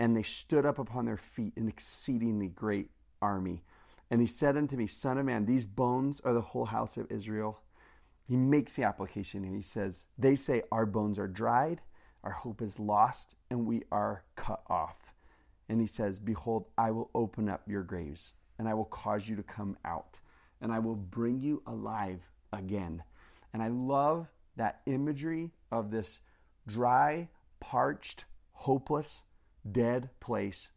And they stood up upon their feet, an exceedingly great army. And he said unto me, Son of man, these bones are the whole house of Israel. He makes the application here. He says, they say our bones are dried, our hope is lost, and we are cut off. And he says, behold, I will open up your graves, and I will cause you to come out, and I will bring you alive again. And I love that imagery of this dry, parched, hopeless, dead place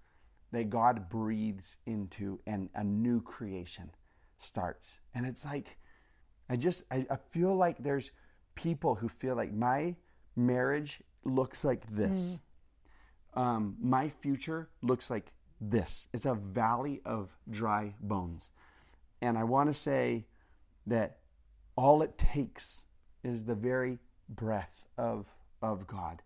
that God breathes into, and a new creation starts. And it's like, I just, I, I feel like there's people who feel like my marriage looks like this. Mm. Um, my future looks like this. It's a valley of dry bones. And I want to say that all it takes is the very breath of of God.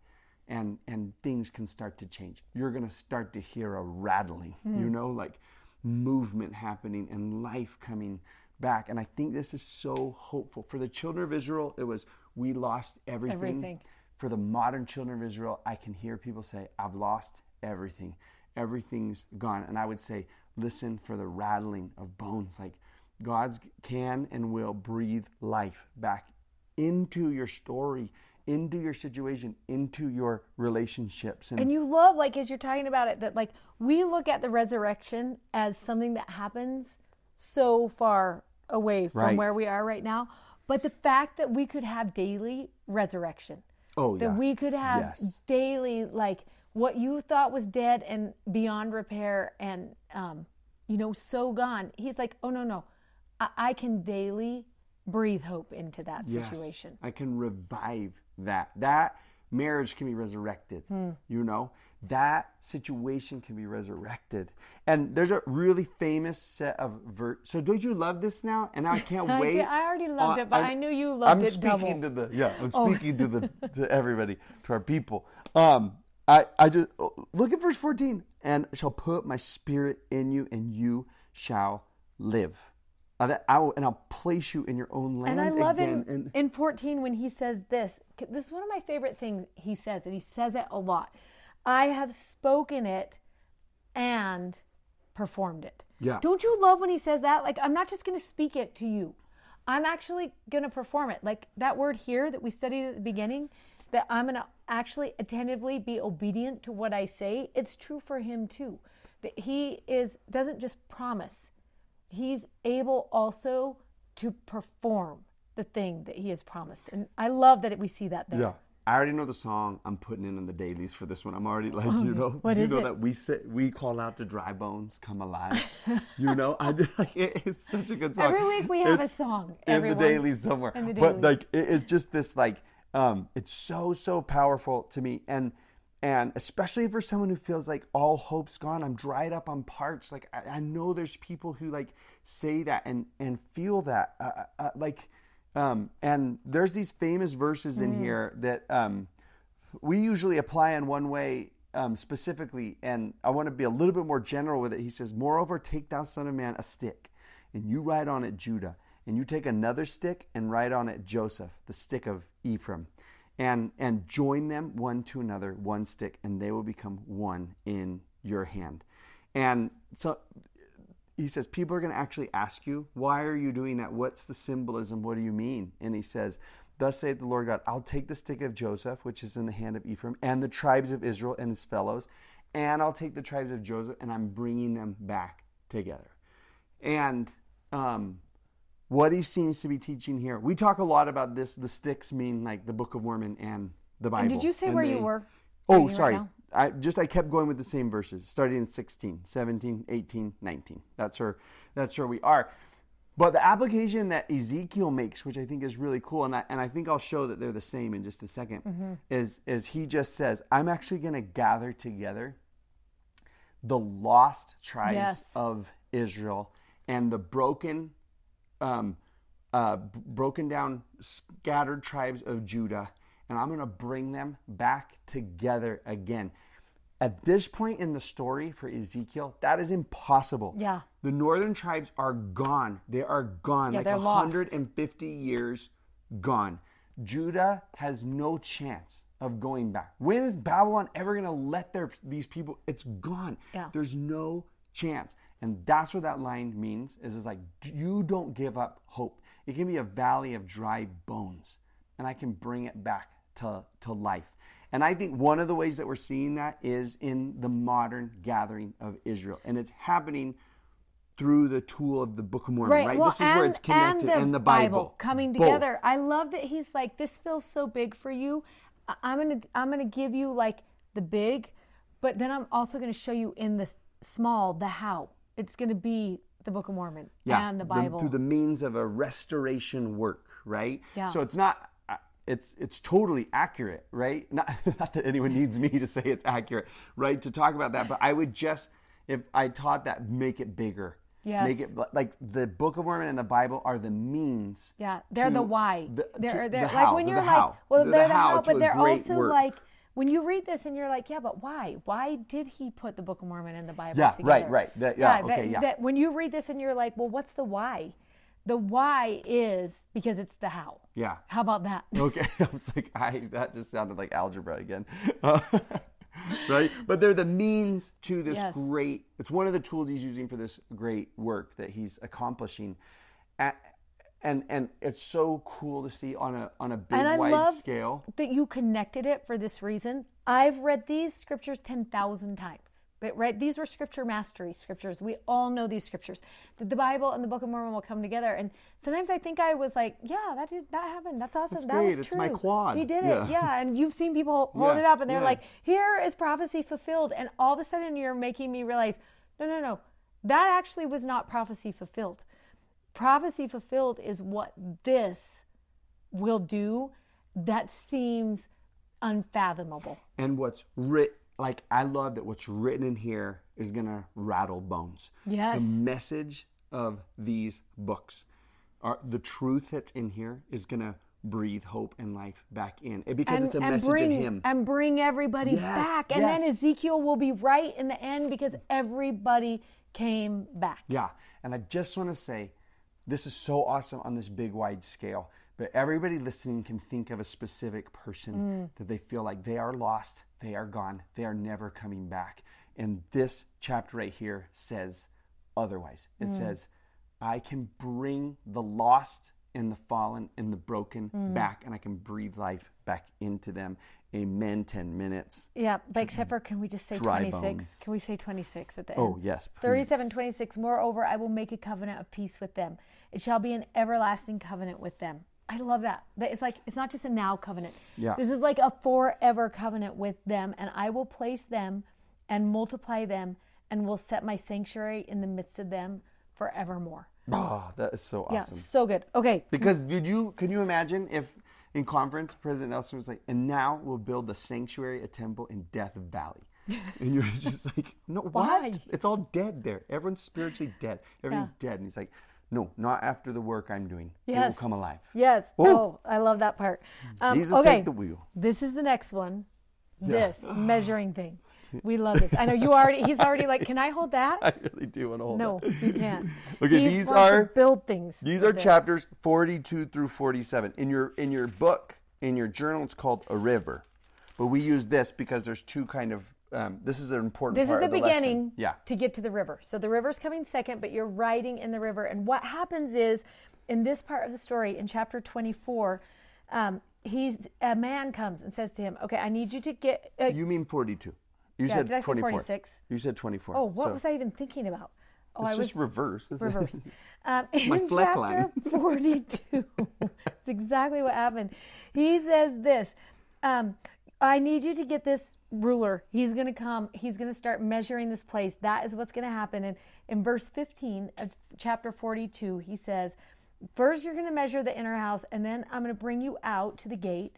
And and things can start to change. You're going to start to hear a rattling, mm. you know, like movement happening and life coming back. And I think this is so hopeful. For the children of Israel, it was, we lost everything. everything. For the modern children of Israel, I can hear people say, I've lost everything. Everything's gone. And I would say, listen for the rattling of bones. Like God's can and will breathe life back into your story, into your situation, into your relationships. And, and you love, like, as you're talking about it, that like we look at the resurrection as something that happens so far away from right. where we are right now. But the fact that we could have daily resurrection, oh, that yeah. we could have yes. daily, like, what you thought was dead and beyond repair and, um, you know, so gone. He's like, oh, no, no, I, I can daily breathe hope into that yes. situation. I can revive that. That marriage can be resurrected, mm. you know. That situation can be resurrected. And there's a really famous set of ver- So don't you love this now? And I can't I wait. Did. I already loved uh, it, but I'm, I knew you loved I'm it double. I'm speaking to the, yeah, I'm speaking oh. to the, to everybody, to our people. Um, I, I just, look at verse fourteen, and shall put my spirit in you, and you shall live. Uh, that I will, and I'll place you in your own land. And I love again. In, and, in fourteen when he says this. This is one of my favorite things he says, and he says it a lot. I have spoken it and performed it. Yeah. Don't you love when he says that? Like, I'm not just going to speak it to you. I'm actually going to perform it. Like that word here that we studied at the beginning, that I'm going to actually attentively be obedient to what I say. It's true for him too. That he is doesn't just promise. He's able also to perform the thing that he has promised. And I love that we see that there. Yeah. I already know the song I'm putting in on the dailies for this one. I'm already like, you know, what do you know it? That we say, we call out the dry bones come alive. You know, I just, like, it, it's such a good song. Every week we have it's a song. Everyone. In the dailies somewhere. The dailies. But like, it is just this like, um, it's so, so powerful to me. And And especially if you're someone who feels like all hope's gone, I'm dried up, I'm parched. Like I, I know there's people who like say that and and feel that uh, uh, like, um, and there's these famous verses in mm. here that um, we usually apply in one way um, specifically, and I want to be a little bit more general with it. He says, "Moreover, take thou, son of man, a stick, and you write on it Judah, and you take another stick and write on it Joseph, the stick of Ephraim." And and join them one to another, one stick, and they will become one in your hand. And so he says, people are going to actually ask you, why are you doing that? What's the symbolism? What do you mean? And he says, "Thus saith the Lord God, I'll take the stick of Joseph, which is in the hand of Ephraim, and the tribes of Israel and his fellows, and I'll take the tribes of Joseph, and I'm bringing them back together." And um what he seems to be teaching here. We talk a lot about this. The sticks mean like the Book of Mormon and the Bible. And did you say and where they, you were? Oh, sorry. Right I just, I kept going with the same verses, starting in sixteen, seventeen, eighteen, nineteen. That's where, that's where we are. But the application that Ezekiel makes, which I think is really cool, and I, and I think I'll show that they're the same in just a second, mm-hmm. is, is he just says, I'm actually going to gather together the lost tribes yes. of Israel and the broken Um, uh, broken down, scattered tribes of Judah, and I'm going to bring them back together again. At this point in the story for Ezekiel, that is impossible. Yeah. The northern tribes are gone. They are gone. Yeah, like they're one hundred fifty lost. Years gone. Judah has no chance of going back. When is Babylon ever going to let their these people? It's gone. Yeah. There's no chance. And that's what that line means, is it's like, you don't give up hope. It can be a valley of dry bones, and I can bring it back to, to life. And I think one of the ways that we're seeing that is in the modern gathering of Israel. And it's happening through the tool of the Book of Mormon, right? right? Well, this is and, where it's connected, and the, and the Bible. Bible coming together. Both. I love that he's like, this feels so big for you. I'm going to I'm gonna give you like the big, but then I'm also going to show you in the small, the how. It's going to be the Book of Mormon yeah, and the Bible. The, through the means of a restoration work, right? Yeah. So it's not, it's it's totally accurate, right? Not, not that anyone needs me to say it's accurate, right, to talk about that. But I would just, if I taught that, make it bigger. Yes. Make it, like the Book of Mormon and the Bible are the means. Yeah, they're the why. The, they're they're the how, like when you're the like, how. well, they're, they're the how, how but they're also work. like, when you read this and you're like, yeah, but why? Why did he put the Book of Mormon and the Bible yeah, together? Right, right. That, yeah, yeah, okay, that, yeah. That when you read this and you're like, well, what's the why? The why is because it's the how. Yeah. How about that? Okay. I was like, I that just sounded like algebra again. Uh, right? But they're the means to this yes. great, it's one of the tools he's using for this great work that he's accomplishing. At, And and it's so cool to see on a on a big and I wide love scale that you connected it for this reason. I've read these scriptures ten thousand times. That right, these were scripture mastery scriptures. We all know these scriptures. That the Bible and the Book of Mormon will come together. And sometimes I think I was like, yeah, that did, that happened. That's awesome. That's that great. was it's true. It's my quad. You did yeah. it. Yeah. And you've seen people hold yeah. it up, and they're yeah. like, here is prophecy fulfilled. And all of a sudden, you're making me realize, no, no, no, that actually was not prophecy fulfilled. Prophecy fulfilled is what this will do that seems unfathomable. And what's written, like I love that what's written in here is going to rattle bones. Yes. The message of these books, are the truth that's in here is going to breathe hope and life back in. It, because and, it's a message bring, of him. And bring everybody yes, back. And yes. then Ezekiel will be right in the end because everybody came back. Yeah. And I just want to say, this is so awesome on this big, wide scale. But everybody listening can think of a specific person mm. that they feel like they are lost, they are gone, they are never coming back. And this chapter right here says otherwise. It mm. says, I can bring the lost and the fallen and the broken mm. back, and I can breathe life back into them. Amen. ten minutes. Yeah, but except for, can we just say twenty-six? Bones. Can we say twenty-six at the end? Oh, yes, please. thirty-seven, twenty-six, moreover, I will make a covenant of peace with them. It shall be an everlasting covenant with them. I love that. It's like, it's not just a now covenant. Yeah. This is like a forever covenant with them, and I will place them and multiply them and will set my sanctuary in the midst of them forevermore. Oh, that is so awesome. Yeah, so good. Okay. Because did you, can you imagine if... in conference, President Nelson was like, and now we'll build the sanctuary, a temple in Death Valley. And you're just like, no, what? Why? It's all dead there. Everyone's spiritually dead. Everything's yeah. dead. And he's like, no, not after the work I'm doing. Yes. It will come alive. Yes. Whoa. Oh, I love that part. Um, Jesus, okay. Take the wheel. This is the next one. Yeah. This measuring thing. We love this. I know you already, he's already like, can I hold that? I really do want to hold no, that. No, you can't. Okay, he these wants are to build things. These are this. Chapters forty-two through forty-seven. In your in your book, in your journal, it's called A River. But we use this because there's two kind of um, this is an important this part of the lesson. This is the beginning yeah. to get to the river. So the river's coming second, but you're riding in the river. And what happens is, in this part of the story, in chapter twenty-four, um, he's a man comes and says to him, okay, I need you to get... Uh, you mean forty-two. You yeah, said did I twenty-four. Say forty-six? You said twenty-four. Oh, what so. was I even thinking about? Oh, it's I was just reverse. Reverse. Um, in chapter forty-two, it's exactly what happened. He says this, um, I need you to get this ruler. He's going to come. He's going to start measuring this place. That is what's going to happen. And in verse fifteen of chapter forty-two, he says, first you're going to measure the inner house, and then I'm going to bring you out to the gate.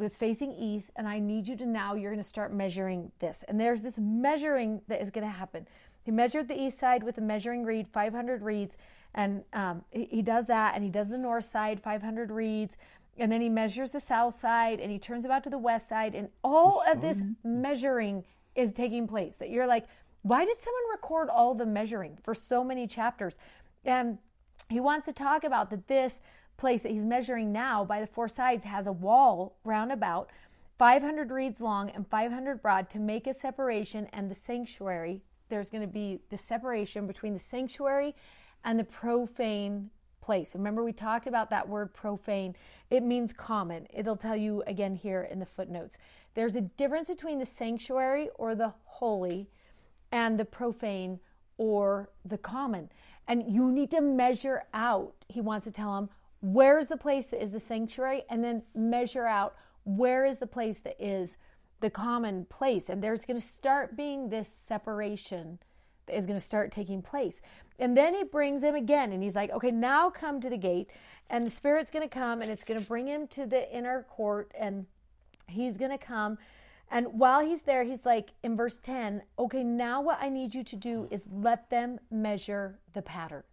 It's facing east, and I need you to now, you're going to start measuring this. And there's this measuring that is going to happen. He measured the east side with a measuring reed, five hundred reeds, and um, he, he does that, and he does the north side, five hundred reeds, and then he measures the south side, and he turns about to the west side, and all of this measuring is taking place. That you're like, why did someone record all the measuring for so many chapters? And he wants to talk about that this place that he's measuring now by the four sides has a wall roundabout, five hundred reeds long and five hundred broad, to make a separation and the sanctuary. There's going to be the separation between the sanctuary and the profane place. Remember, we talked about that word profane. It means common. It'll tell you again here in the footnotes. There's a difference between the sanctuary or the holy and the profane or the common. And you need to measure out, he wants to tell him, where is the place that is the sanctuary, and then measure out where is the place that is the common place. And there's going to start being this separation that is going to start taking place. And then he brings him again, and he's like, okay, now come to the gate, and the Spirit's going to come, and it's going to bring him to the inner court, and he's going to come. And while he's there, he's like, in verse ten, okay, now what I need you to do is let them measure the pattern.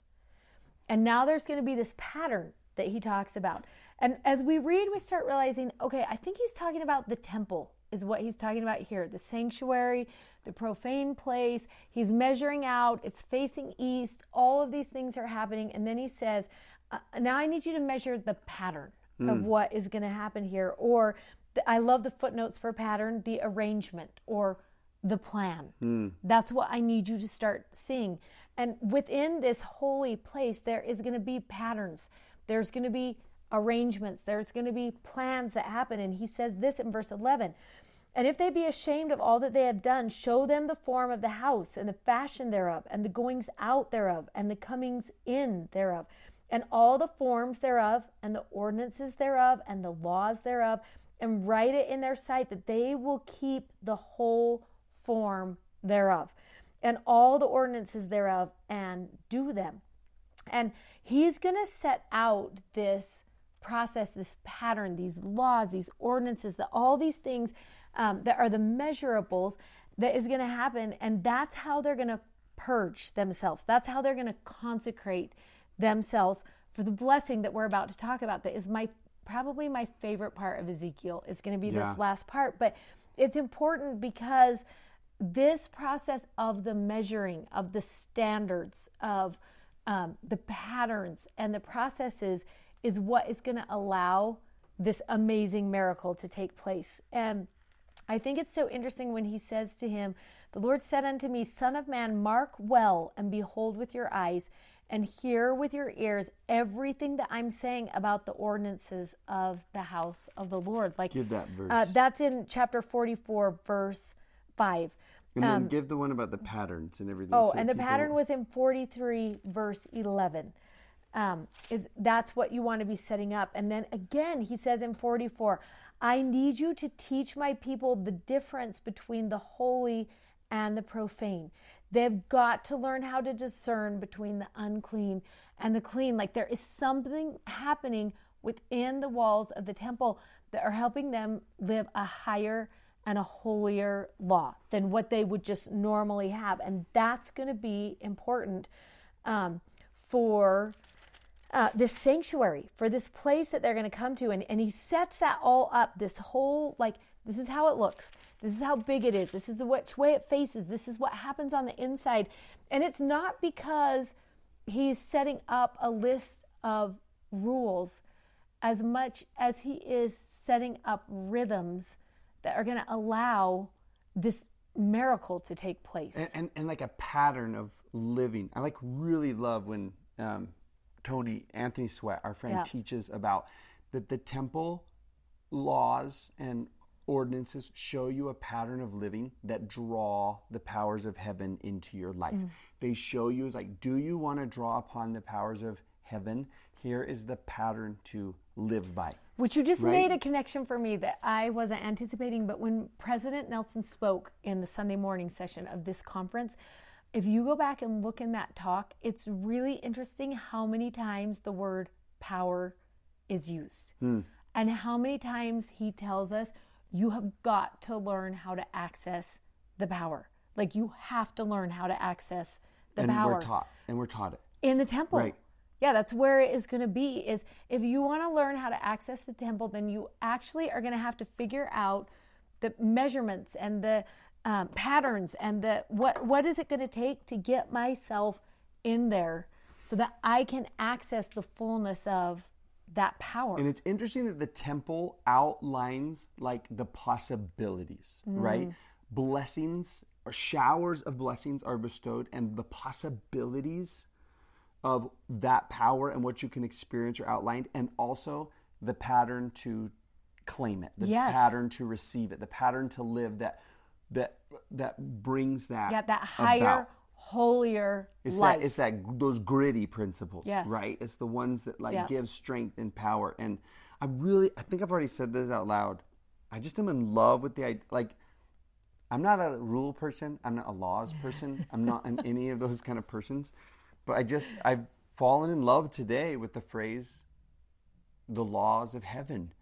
And now there's going to be this pattern that he talks about. And as we read, we start realizing, okay, I think he's talking about the temple is what he's talking about here. The sanctuary, the profane place, he's measuring out, it's facing east, all of these things are happening. And then he says, uh, now I need you to measure the pattern mm. of what is going to happen here. Or the, I love the footnotes for pattern, the arrangement or the plan. Mm. That's what I need you to start seeing. And within this holy place, there is going to be patterns. There's going to be arrangements. There's going to be plans that happen. And he says this in verse eleven. And if they be ashamed of all that they have done, show them the form of the house and the fashion thereof, and the goings out thereof, and the comings in thereof, and all the forms thereof, and the ordinances thereof, and the laws thereof, and write it in their sight, that they will keep the whole form thereof, and all the ordinances thereof, and do them. And he's going to set out this process, this pattern, these laws, these ordinances, the, all these things um, that are the measurables that is going to happen. And that's how they're going to purge themselves. That's how they're going to consecrate themselves for the blessing that we're about to talk about. That is my probably my favorite part of Ezekiel. It's going to be yeah. this last part. But it's important because this process of the measuring, of the standards, of Um, the patterns and the processes is what is going to allow this amazing miracle to take place. And I think it's so interesting when he says to him, the Lord said unto me, Son of man, mark well and behold with your eyes and hear with your ears everything that I'm saying about the ordinances of the house of the Lord. Like, give that verse. Uh, that's in chapter forty-four, verse five. And then um, give the one about the patterns and everything. Oh, so and the pattern will... was in forty-three, verse eleven. Um, is that's what you want to be setting up. And then again, he says in forty-four, I need you to teach my people the difference between the holy and the profane. They've got to learn how to discern between the unclean and the clean. Like there is something happening within the walls of the temple that are helping them live a higher and a holier law than what they would just normally have. And that's going to be important um, for uh, this sanctuary, for this place that they're going to come to. And, and he sets that all up, this whole, like, this is how it looks. This is how big it is. This is the which way it faces. This is what happens on the inside. And it's not because he's setting up a list of rules as much as he is setting up rhythms that are going to allow this miracle to take place. And, and, and like a pattern of living. I like really love when um, Tony, Anthony Sweat, our friend, yeah. teaches about that the temple laws and ordinances show you a pattern of living that draw the powers of heaven into your life. Mm. They show you, it's like, do you want to draw upon the powers of heaven? Here is the pattern to live by. Which you just right? made a connection for me that I wasn't anticipating, but when President Nelson spoke in the Sunday morning session of this conference, if you go back and look in that talk, it's really interesting how many times the word power is used. Mm. And how many times he tells us, you have got to learn how to access the power. Like, you have to learn how to access the and power. And we're taught. And we're taught it. In the temple. Right. Yeah, that's where it is going to be, is if you want to learn how to access the temple, then you actually are going to have to figure out the measurements and the um, patterns and the what what is it going to take to get myself in there so that I can access the fullness of that power. And it's interesting that the temple outlines like the possibilities, mm. right? Blessings or showers of blessings are bestowed, and the possibilities of that power and what you can experience are outlined, and also the pattern to claim it, the yes. pattern to receive it, the pattern to live that that that brings that yeah, that higher about. Holier it's life. That, it's that those gritty principles, yes. right? It's the ones that like yeah. give strength and power. And I really, I think I've already said this out loud. I just am in love with the like. I'm not a rule person. I'm not a laws person. I'm not an, any of those kind of persons. But I just I've fallen in love today with the phrase, the laws of heaven,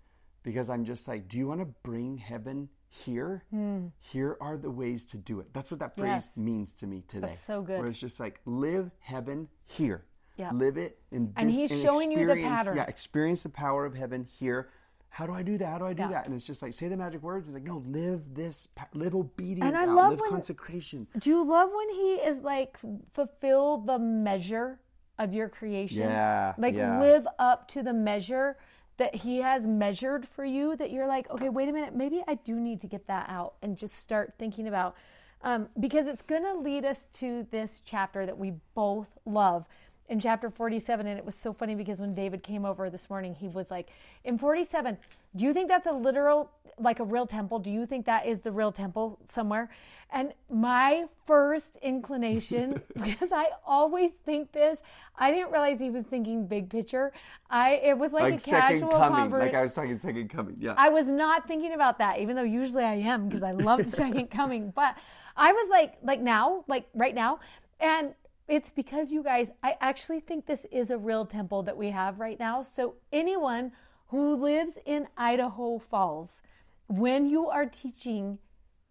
because I'm just like, do you want to bring heaven here? Mm. Here are the ways to do it. That's what that phrase yes. means to me today. That's so good. Where it's just like, live heaven here. Yeah. Live it in this. And he's and showing you the pattern. Yeah, experience the power of heaven here. How do I do that? How do I do yeah. that? And it's just like, say the magic words. It's like, no, live this, live obedience and I out, love live when, consecration. Do you love when he is like, fulfill the measure of your creation? Yeah. Like yeah. live up to the measure that he has measured for you, that you're like, okay, wait a minute, maybe I do need to get that out and just start thinking about, um, because it's going to lead us to this chapter that we both love, in chapter forty-seven. And it was so funny because when David came over this morning, he was like, in forty-seven, do you think that's a literal, like a real temple? Do you think that is the real temple somewhere? And my first inclination, because I always think this, I didn't realize he was thinking big picture. I It was like, like a casual conversation. Like I was talking second coming, yeah. I was not thinking about that, even though usually I am, because I love the second coming. But I was like, like now, like right now. And it's because, you guys, I actually think this is a real temple that we have right now. So anyone who lives in Idaho Falls, when you are teaching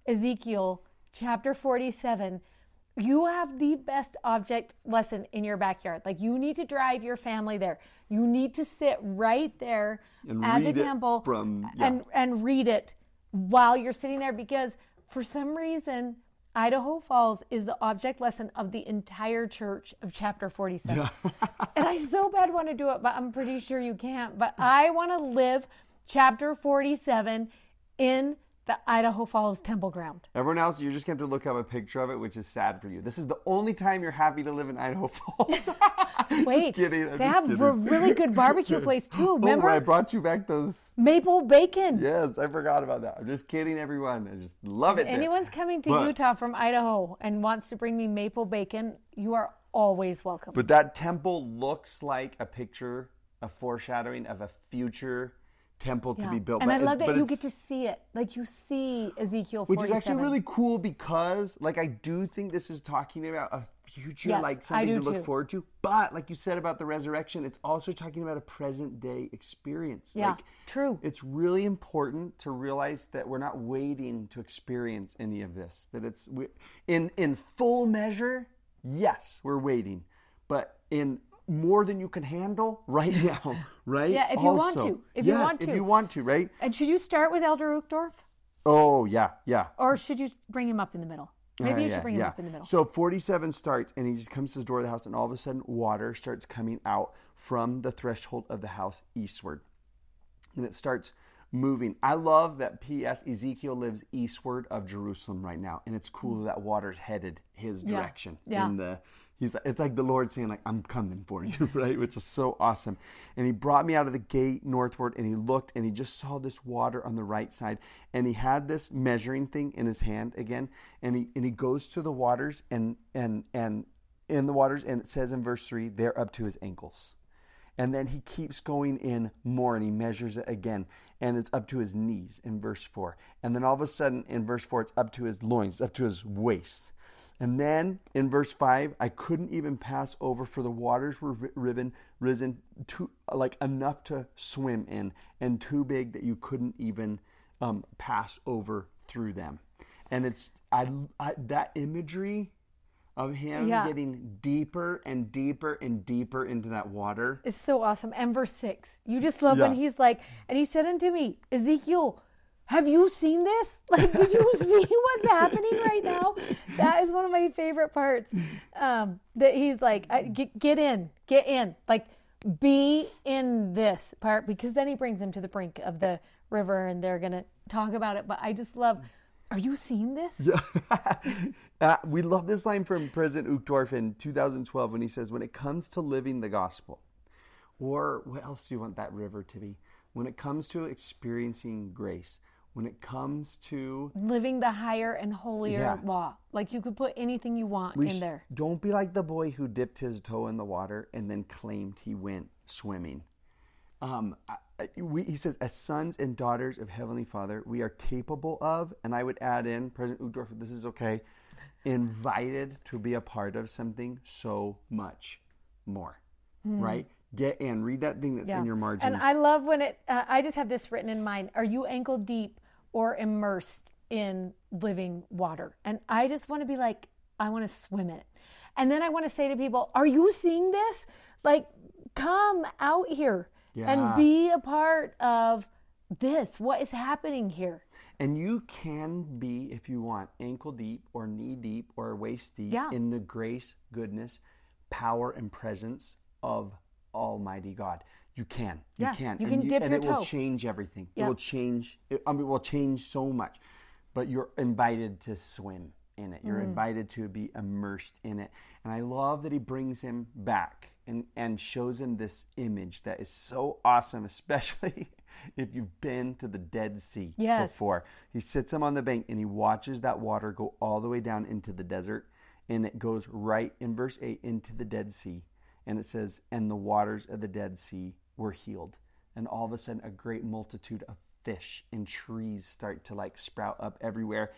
Ezekiel chapter forty-seven, you have the best object lesson in your backyard. Like, you need to drive your family there. You need to sit right there and at the temple from, yeah. and, and read it while you're sitting there, because for some reason, Idaho Falls is the object lesson of the entire church of chapter forty-seven. Yeah. And I so bad want to do it, but I'm pretty sure you can't. But I want to live chapter forty-seven in the Idaho Falls temple ground. Everyone else, you're just going to have to look up a picture of it, which is sad for you. This is the only time you're happy to live in Idaho Falls. Wait, just kidding. I'm they just have kidding. A really good barbecue place too. Remember? Oh, I brought you back those maple bacon. Yes, I forgot about that. I'm just kidding, everyone. I just love it. If anyone's coming to but, Utah from Idaho and wants to bring me maple bacon, you are always welcome. But that temple looks like a picture, a foreshadowing of a future temple yeah. to be built. And but I love it, that you get to see it. Like, you see Ezekiel forty-seven. Which is actually really cool, because like I do think this is talking about a future, yes, like something to look too. forward to. But like you said about the resurrection, it's also talking about a present day experience. Yeah, like, true. It's really important to realize that we're not waiting to experience any of this. That it's we, in in full measure. Yes, we're waiting, but in more than you can handle right now, right? Yeah, if you also. want to. If yes, you want to. If you want to, right? And should you start with Elder Uchtdorf? Oh, yeah, yeah. Or should you bring him up in the middle? Maybe right, you should yeah, bring him yeah. up in the middle. So forty-seven starts, and he just comes to the door of the house, and all of a sudden water starts coming out from the threshold of the house eastward. And it starts moving. I love that P S Ezekiel lives eastward of Jerusalem right now, and it's cool that water's headed his direction. Yeah. Yeah. In the, he's like, it's like the Lord saying, like, I'm coming for you, right? Which is so awesome. And he brought me out of the gate northward, and he looked, and he just saw this water on the right side, and he had this measuring thing in his hand again, and he and he goes to the waters, and and and in the waters, and it says in verse three, they're up to his ankles. And then he keeps going in more, and he measures it again. And it's up to his knees in verse four. And then all of a sudden in verse four, it's up to his loins, it's up to his waist. And then in verse five, I couldn't even pass over, for the waters were riven, risen to like enough to swim in, and too big that you couldn't even um, pass over through them. And it's I, I that imagery of him yeah. getting deeper and deeper and deeper into that water. It's so awesome. And verse six, you just love yeah. when he's like, and he said unto me, Ezekiel, have you seen this? Like, did you see what's happening right now? That is one of my favorite parts. Um, that he's like, I, get, get in, get in, like be in this part, because then he brings him to the brink of the river and they're going to talk about it. But I just love, are you seeing this? Yeah. uh, we love this line from President Uchtdorf in two thousand twelve when he says, when it comes to living the gospel, or what else do you want that river to be? When it comes to experiencing grace, when it comes to living the higher and holier yeah. law, like you could put anything you want we in sh- there. Don't be like the boy who dipped his toe in the water and then claimed he went swimming. Um, I, we, he says, as sons and daughters of Heavenly Father, we are capable of, and I would add in, President Uchtdorf, this is okay, invited to be a part of something so much more, mm. right? Get in, read that thing that's yeah. in your margins. And I love when it, uh, I just have this written in mind, are you ankle deep or immersed in living water? And I just want to be like, I want to swim in it. And then I want to say to people, are you seeing this? Like, come out here. Yeah. And be a part of this. What is happening here? And you can be, if you want, ankle deep or knee deep or waist deep yeah. in the grace, goodness, power, and presence of Almighty God. You can. You yeah. can. You and can you, dip and your toe. And it will change everything. Yeah. It will change. It, I mean, it will change so much. But you're invited to swim in it. You're mm-hmm. invited to be immersed in it. And I love that he brings him back. And, and shows him this image that is so awesome, especially if you've been to the Dead Sea yes. before. He sits him on the bank and he watches that water go all the way down into the desert. And it goes right in verse eight into the Dead Sea. And it says, and the waters of the Dead Sea were healed. And all of a sudden, a great multitude of fish and trees start to like sprout up everywhere.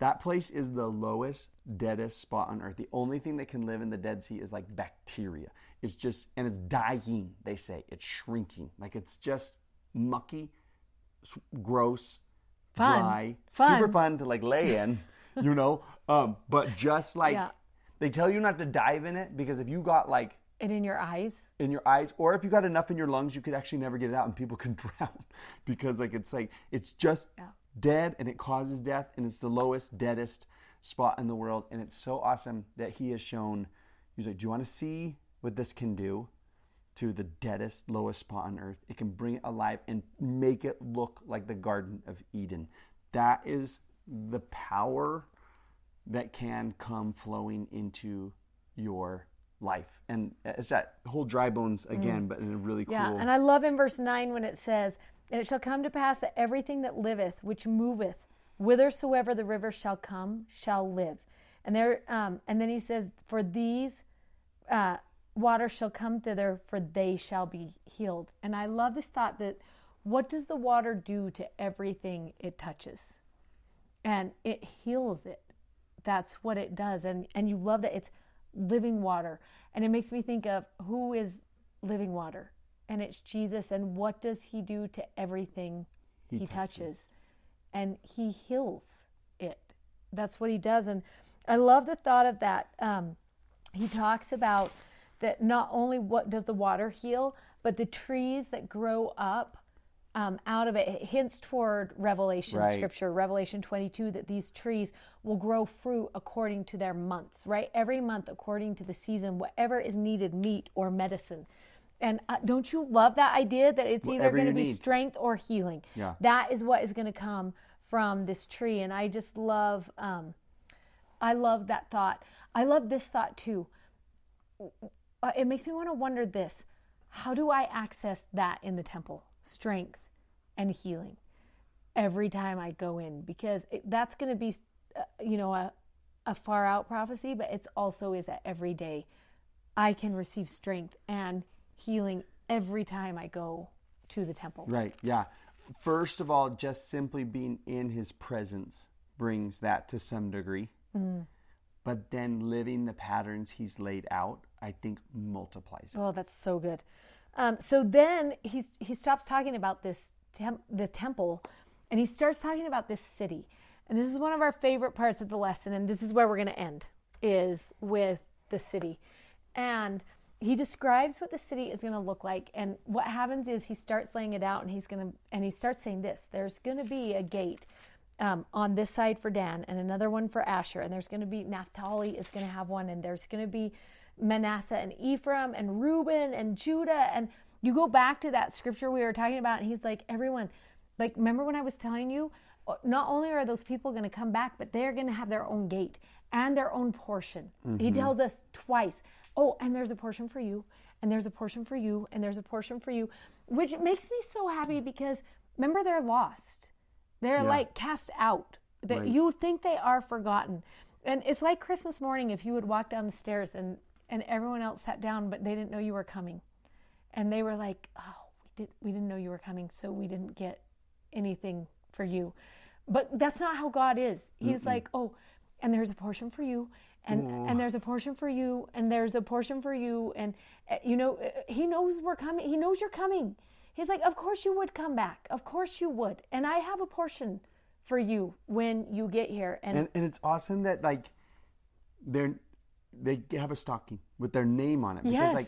That place is the lowest, deadest spot on earth. The only thing that can live in the Dead Sea is like bacteria. It's just, and it's dying, they say. It's shrinking. Like it's just mucky, gross, fun. dry, fun. super fun to like lay in, you know? Um, but just like, yeah. they tell you not to dive in it because if you got like, and in your eyes? In your eyes. Or if you got enough in your lungs, you could actually never get it out and people can drown because like it's like, it's just... Yeah. dead, and it causes death, and it's the lowest, deadest spot in the world. And it's so awesome that he has shown, he's like, do you want to see what this can do to the deadest, lowest spot on earth? It can bring it alive and make it look like the Garden of Eden. That is the power that can come flowing into your life. And it's that whole dry bones again, mm. but in a really cool... Yeah, and I love in verse nine when it says... And it shall come to pass that everything that liveth, which moveth, whithersoever the river shall come, shall live. And there, um, and then he says, for these uh, waters shall come thither, for they shall be healed. And I love this thought that what does the water do to everything it touches? And it heals it. That's what it does. And and you love that it's living water. And it makes me think of who is living water, and it's Jesus. And what does he do to everything he, he touches. touches? And he heals it. That's what he does. And I love the thought of that. Um, he talks about that not only what does the water heal, but the trees that grow up um, out of it. It hints toward Revelation right. scripture, Revelation twenty-two, that these trees will grow fruit according to their months, right? Every month, according to the season, whatever is needed, meat or medicine. And uh, don't you love that idea that it's whatever either going to be need. strength or healing? Yeah. That is what is going to come from this tree. And I just love, um, I love that thought. I love this thought too. Uh, it makes me want to wonder this. How do I access that in the temple? Strength and healing every time I go in, because it, that's going to be, uh, you know, a, a far out prophecy, but it's also is that every day I can receive strength and healing every time I go to the temple. Right. Yeah. First of all, just simply being in his presence brings that to some degree. Mm. But then living the patterns he's laid out, I think, multiplies it. Oh, that's so good. Um, so then he's, he stops talking about this temp, the temple, and he starts talking about this city. And this is one of our favorite parts of the lesson, and this is where we're going to end, is with the city. And he describes what the city is going to look like. And what happens is he starts laying it out, and he's going to, and he starts saying this: there's going to be a gate Um, on this side for Dan and another one for Asher. And there's going to be, Naphtali is going to have one. And there's going to be Manasseh and Ephraim and Reuben and Judah. And you go back to that scripture we were talking about. And he's like, everyone, like, remember when I was telling you, not only are those people going to come back, but they're going to have their own gate and their own portion. Mm-hmm. He tells us twice. Oh, and there's a portion for you. And there's a portion for you. And there's a portion for you, which makes me so happy, because remember, they're lost. They're yeah. like cast out. That right. You think they are forgotten. And it's like Christmas morning, if you would walk down the stairs and, and everyone else sat down, but they didn't know you were coming. And they were like, oh, we, did, we didn't know you were coming, so we didn't get anything for you. But that's not how God is. He's Mm-mm. like, oh, and there's a portion for you, and, and there's a portion for you, and there's a portion for you. And, uh, you know, uh, he knows we're coming. He knows you're coming. He's like, of course you would come back. Of course you would. And I have a portion for you when you get here. And and, and it's awesome that, like, they're, they have a stocking with their name on it. Because, yes. like,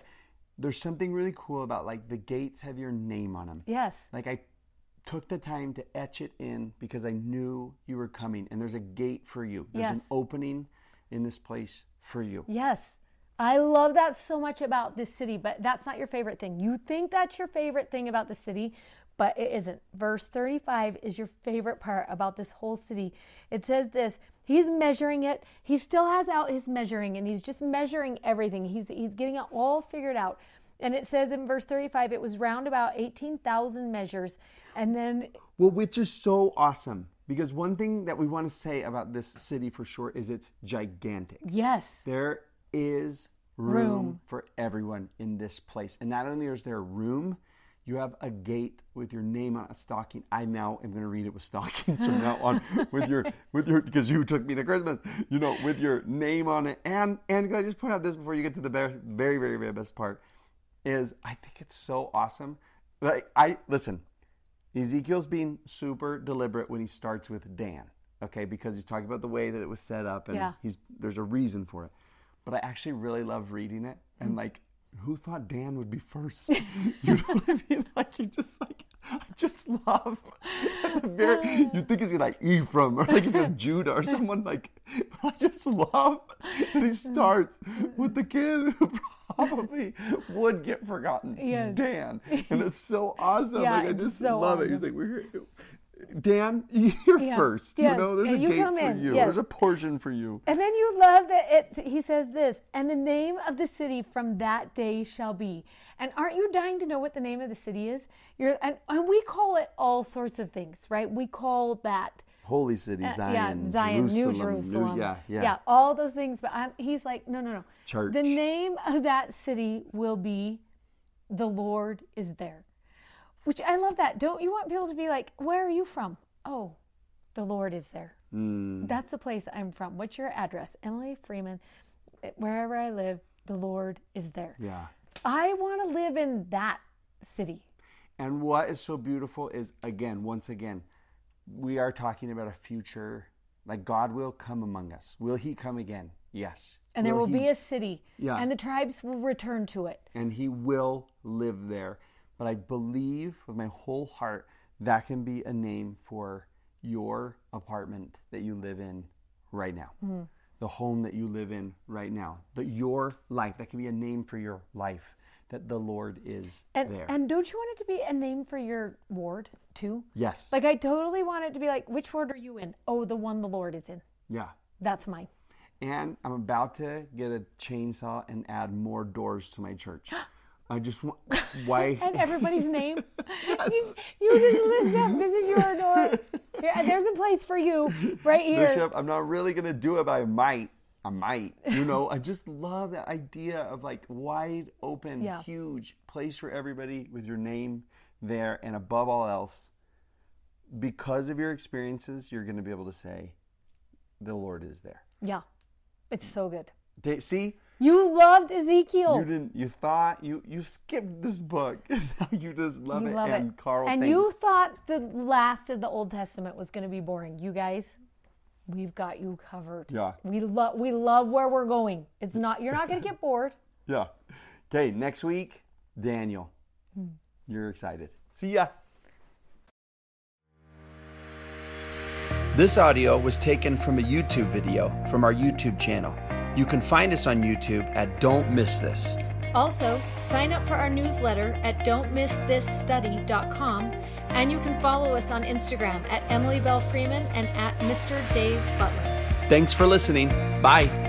there's something really cool about, like, the gates have your name on them. Yes. Like, I took the time to etch it in because I knew you were coming. And there's a gate for you. There's yes. an opening in this place for you. Yes. I love that so much about this city, but that's not your favorite thing. You think that's your favorite thing about the city, but it isn't. Verse thirty-five is your favorite part about this whole city. It says this: he's measuring it. He still has out his measuring, and he's just measuring everything. He's he's getting it all figured out. And it says in verse thirty-five, it was round about eighteen thousand measures. And then... Well, which is so awesome. Because one thing that we want to say about this city for sure is it's gigantic. Yes. There is room, room for everyone in this place. And not only is there room, you have a gate with your name on a stocking. I now am going to read it with stockings from now on with your, with your, because you took me to Christmas, you know, with your name on it. And, and can I just point out this before you get to the best, very, very, very best part is I think it's so awesome. Like I, listen, Ezekiel's being super deliberate when he starts with Dan, okay? Because he's talking about the way that it was set up and yeah. he's, there's a reason for it. But I actually really love reading it. And like, who thought Dan would be first? You know what I mean? Like, you just like, I just love. At the very, you think it's like Ephraim or like it's like Judah or someone like, but I just love that he starts with the kid who probably would get forgotten, yes. Dan. And it's so awesome. Yeah, like, I just so love awesome. It. He's like, we're here. Dan, you're yeah. first. Yes. You know, there's and a you gate for in. You. Yes. There's a portion for you. And then you love that it. He says this, and the name of the city from that day shall be. And aren't you dying to know what the name of the city is? You're, and, and we call it all sorts of things, right? We call that holy city, Zion, uh, yeah, Zion, Jerusalem, New Jerusalem, New, yeah, yeah, yeah, all those things. But I'm, he's like, no, no, no. Church. The name of that city will be, the Lord is there. Which I love that. Don't you want people to be like, where are you from? Oh, the Lord is there. Mm. That's the place I'm from. What's your address? Emily Freeman, wherever I live, the Lord is there. Yeah. I want to live in that city. And what is so beautiful is, again, once again, we are talking about a future, like God will come among us. Will he come again? Yes. And will there will he... be a city. Yeah. And the tribes will return to it. And he will live there. But I believe with my whole heart that can be a name for your apartment that you live in right now. Mm-hmm. The home that you live in right now. That your life. That can be a name for your life. That the Lord is and, there. And don't you want it to be a name for your ward too? Yes. Like I totally want it to be like, which ward are you in? Oh, the one the Lord is in. Yeah. That's mine. And I'm about to get a chainsaw and add more doors to my church. I just want, why? And everybody's name. You, you just list up, this is your door. Here, there's a place for you right here. Bishop, I'm not really going to do it, but I might. I might. You know, I just love that idea of like wide open, yeah. huge place for everybody with your name there. And above all else, because of your experiences, you're going to be able to say, the Lord is there. Yeah. It's so good. Did, see? You loved Ezekiel. You didn't. You thought you you skipped this book. Now you just love you it. Love and it. Carl, and thanks. You thought the last of the Old Testament was going to be boring. You guys, we've got you covered. Yeah. We love we love where we're going. It's not you're not going to get bored. Yeah. Okay. Next week, Daniel. Hmm. You're excited. See ya. This audio was taken from a YouTube video from our YouTube channel. You can find us on YouTube at Don't Miss This. Also, sign up for our newsletter at don't miss this study dot com, and you can follow us on Instagram at Emily Bell Freeman and at Mister Dave Butler. Thanks for listening. Bye.